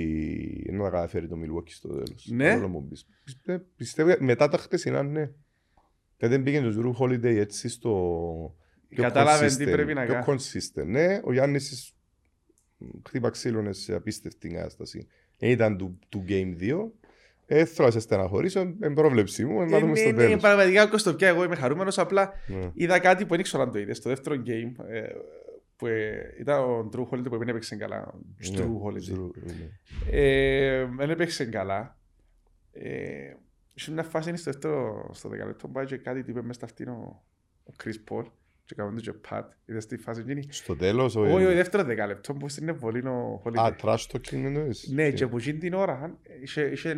είναι να καταφέρει το Milwaukee στο τέλος. Ναι. Πιστεύω, μετά τα χτεσινά, ναι. Δεν πήγε το Drew Holiday έτσι στο. Κατάλαβε τι πρέπει να κάνει. Πιο consistent. Ναι, ο Γιάννης χτύπα ξύλωνε σε απίστευτη κατάσταση. Ήταν του Game 2. Θέλω να σε στεναχωρήσω, εν πρόβλεψή μου, να δούμε στο τέλος. Είναι πραγματικά κοστοπιά, εγώ είμαι χαρούμενος. Απλά είδα κάτι που δεν ήξερα αν το είδε στο δεύτερο game. Που ήταν ο Drew Holiday που δεν έπαιξε καλά. Δεν έπαιξε καλά. Σε μια φάση είναι στο δεκαλεπτό μπάει και κάτι είπε μέσα στα αυτήν ο Chris Paul και κάνουν και Pat. Είδες τη φάση γίνει. Στο τέλος. Όχι, ο δεύτερο δεκαλεπτό που είναι πολύ ο Holiday. Α, trash talking εννοείς. Ναι, και από εκείνη την ώρα είχε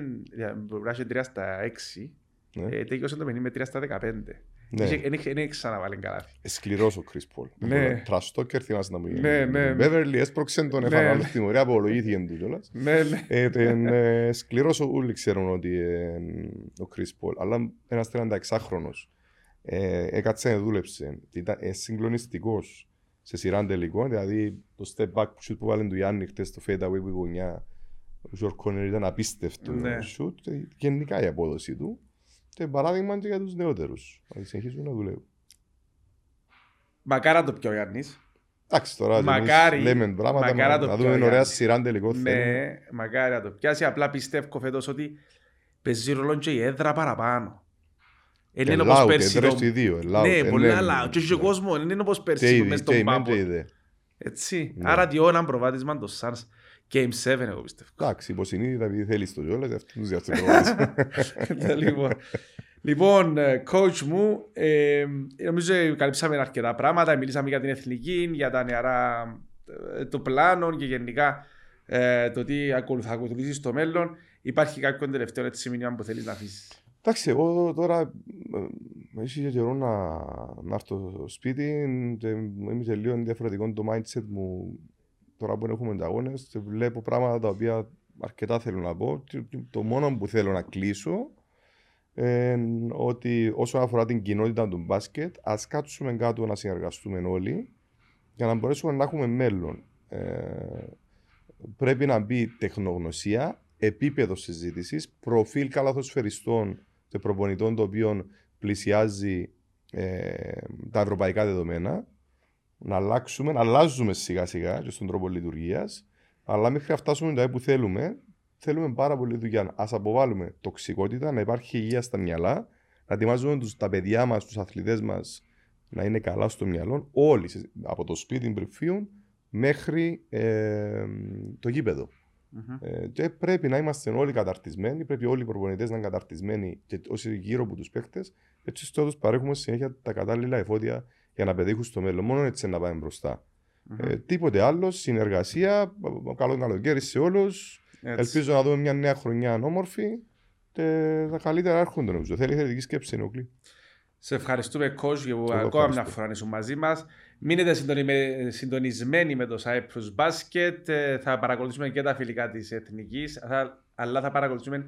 3-6. Τελειώσε το 50-3-15. Είναι ξαναβάλλει καλάθι. Σκληρός ο Chris Paul. Trash talker, θυμάσαι να μου γίνει. Beverly έσπρωξε τον εφανάλο στη μορία, απολογήθηκε του κιόλας. Σκληρός όλοι ξέρουν ότι ο Chris Paul. Αλλά ένας 36χρονος. Έκατσε να δούλεψε. Ήταν συγκλονιστικός σε σειρά τελικών. Δηλαδή το step back shoot που βάλει του Γιάννη χτες στο fade away που γωνιά. Ο George Conner ήταν απίστευτο shoot. Γενικά η απόδοση του. Και παράδειγμα και για τους νεότερους. Θα συνεχίσουν να δουλεύουν. Μακάρα το πιο Γιάννης. Εντάξει, τώρα λέμε πράγματα, να δούμε είναι ωραία σειρά τελικό θέμα. Ναι, μακάρι να το πιάσει. Απλά πιστεύω φέτος ότι παίζει ρόλο και η έδρα παραπάνω. Είναι όπως πέρσι. Ναι, πολλά λάου. Και ο κόσμος είναι όπως πέρσι μες στον πάμπο. Έτσι. Άρα τι ώρα προβάδισμα το Suns. Game 7 εγώ πιστεύω. Εντάξει, υποσυνείδητα επειδή θέλεις το κιόλας, αυτού τους διαστροφές. Λοιπόν, coach μου, νομίζω καλύψαμε αρκετά πράγματα. Μιλήσαμε για την εθνική, για τα νεαρά των πλάνων και γενικά το τι θα ακολουθήσει στο μέλλον. Υπάρχει κάποιο τελευταίο έτσι μήνυμα που θέλεις να αφήσεις? Εντάξει, εγώ τώρα είχε καιρό να έρθω στο σπίτι και είμαι τελείως διαφορετικό το mindset μου. Τώρα που έχουμε ανταγώνες, βλέπω πράγματα τα οποία αρκετά θέλω να πω. Το μόνο που θέλω να κλείσω είναι ότι όσον αφορά την κοινότητα του μπάσκετ, ας κάτσουμε κάτω να συνεργαστούμε όλοι για να μπορέσουμε να έχουμε μέλλον. Πρέπει να μπει τεχνογνωσία, επίπεδο συζήτησης, προφίλ καλαθοσφαιριστών και προπονητών το οποίο πλησιάζει τα ευρωπαϊκά δεδομένα. Να αλλάζουμε σιγά σιγά και στον τρόπο λειτουργίας, αλλά μέχρι να φτάσουμε τα που θέλουμε πάρα πολύ δουλειά. Ας αποβάλουμε τοξικότητα, να υπάρχει υγεία στα μυαλά, να ετοιμάζουμε τα παιδιά μας, τους αθλητές μας να είναι καλά στο μυαλό, όλοι από το σπίτι πριν φύγουν μέχρι το γήπεδο. Και πρέπει να είμαστε όλοι καταρτισμένοι, πρέπει όλοι οι προπονητές να είναι καταρτισμένοι και όσοι γύρω από τους παίκτες, έτσι ώστε να τους παρέχουμε συνέχεια τα κατάλληλα εφόδια για να πετύχουν στο μέλλον. Μόνο έτσι να πάμε μπροστά. Τίποτε άλλο, συνεργασία, καλό καλοκαίρι σε όλους. Ελπίζω να δούμε μια νέα χρονιά ανώμορφη και τα καλύτερα έρχονται νομίζω. Θέλει θετική σκέψη, εννοεί. Σε ευχαριστούμε, Κώστα, που ακόμα μια φορά ήσουν μαζί μας. Μείνετε συντονισμένοι με το Cyprus Basket. Θα παρακολουθούμε και τα φιλικά της Εθνικής, αλλά θα παρακολουθούμε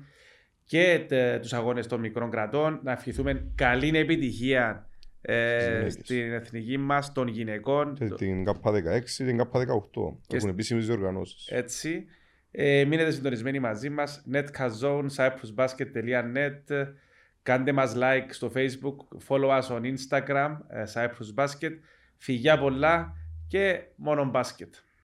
και τους αγώνες των μικρών κρατών. Να ευχηθούμε καλή επιτυχία στην εθνική μας, των γυναικών. Την ΚΑΠΑ 16, την ΚΑΠΑ 18. Έχουν επίσημες διοργανώσεις. Έτσι. Μείνετε συντονισμένοι μαζί μας. Netcazone, cyprusbasket.net. Κάντε μας like στο Facebook, follow us on Instagram, Cyprus Basket. Φιλιά πολλά και μόνο μπάσκετ.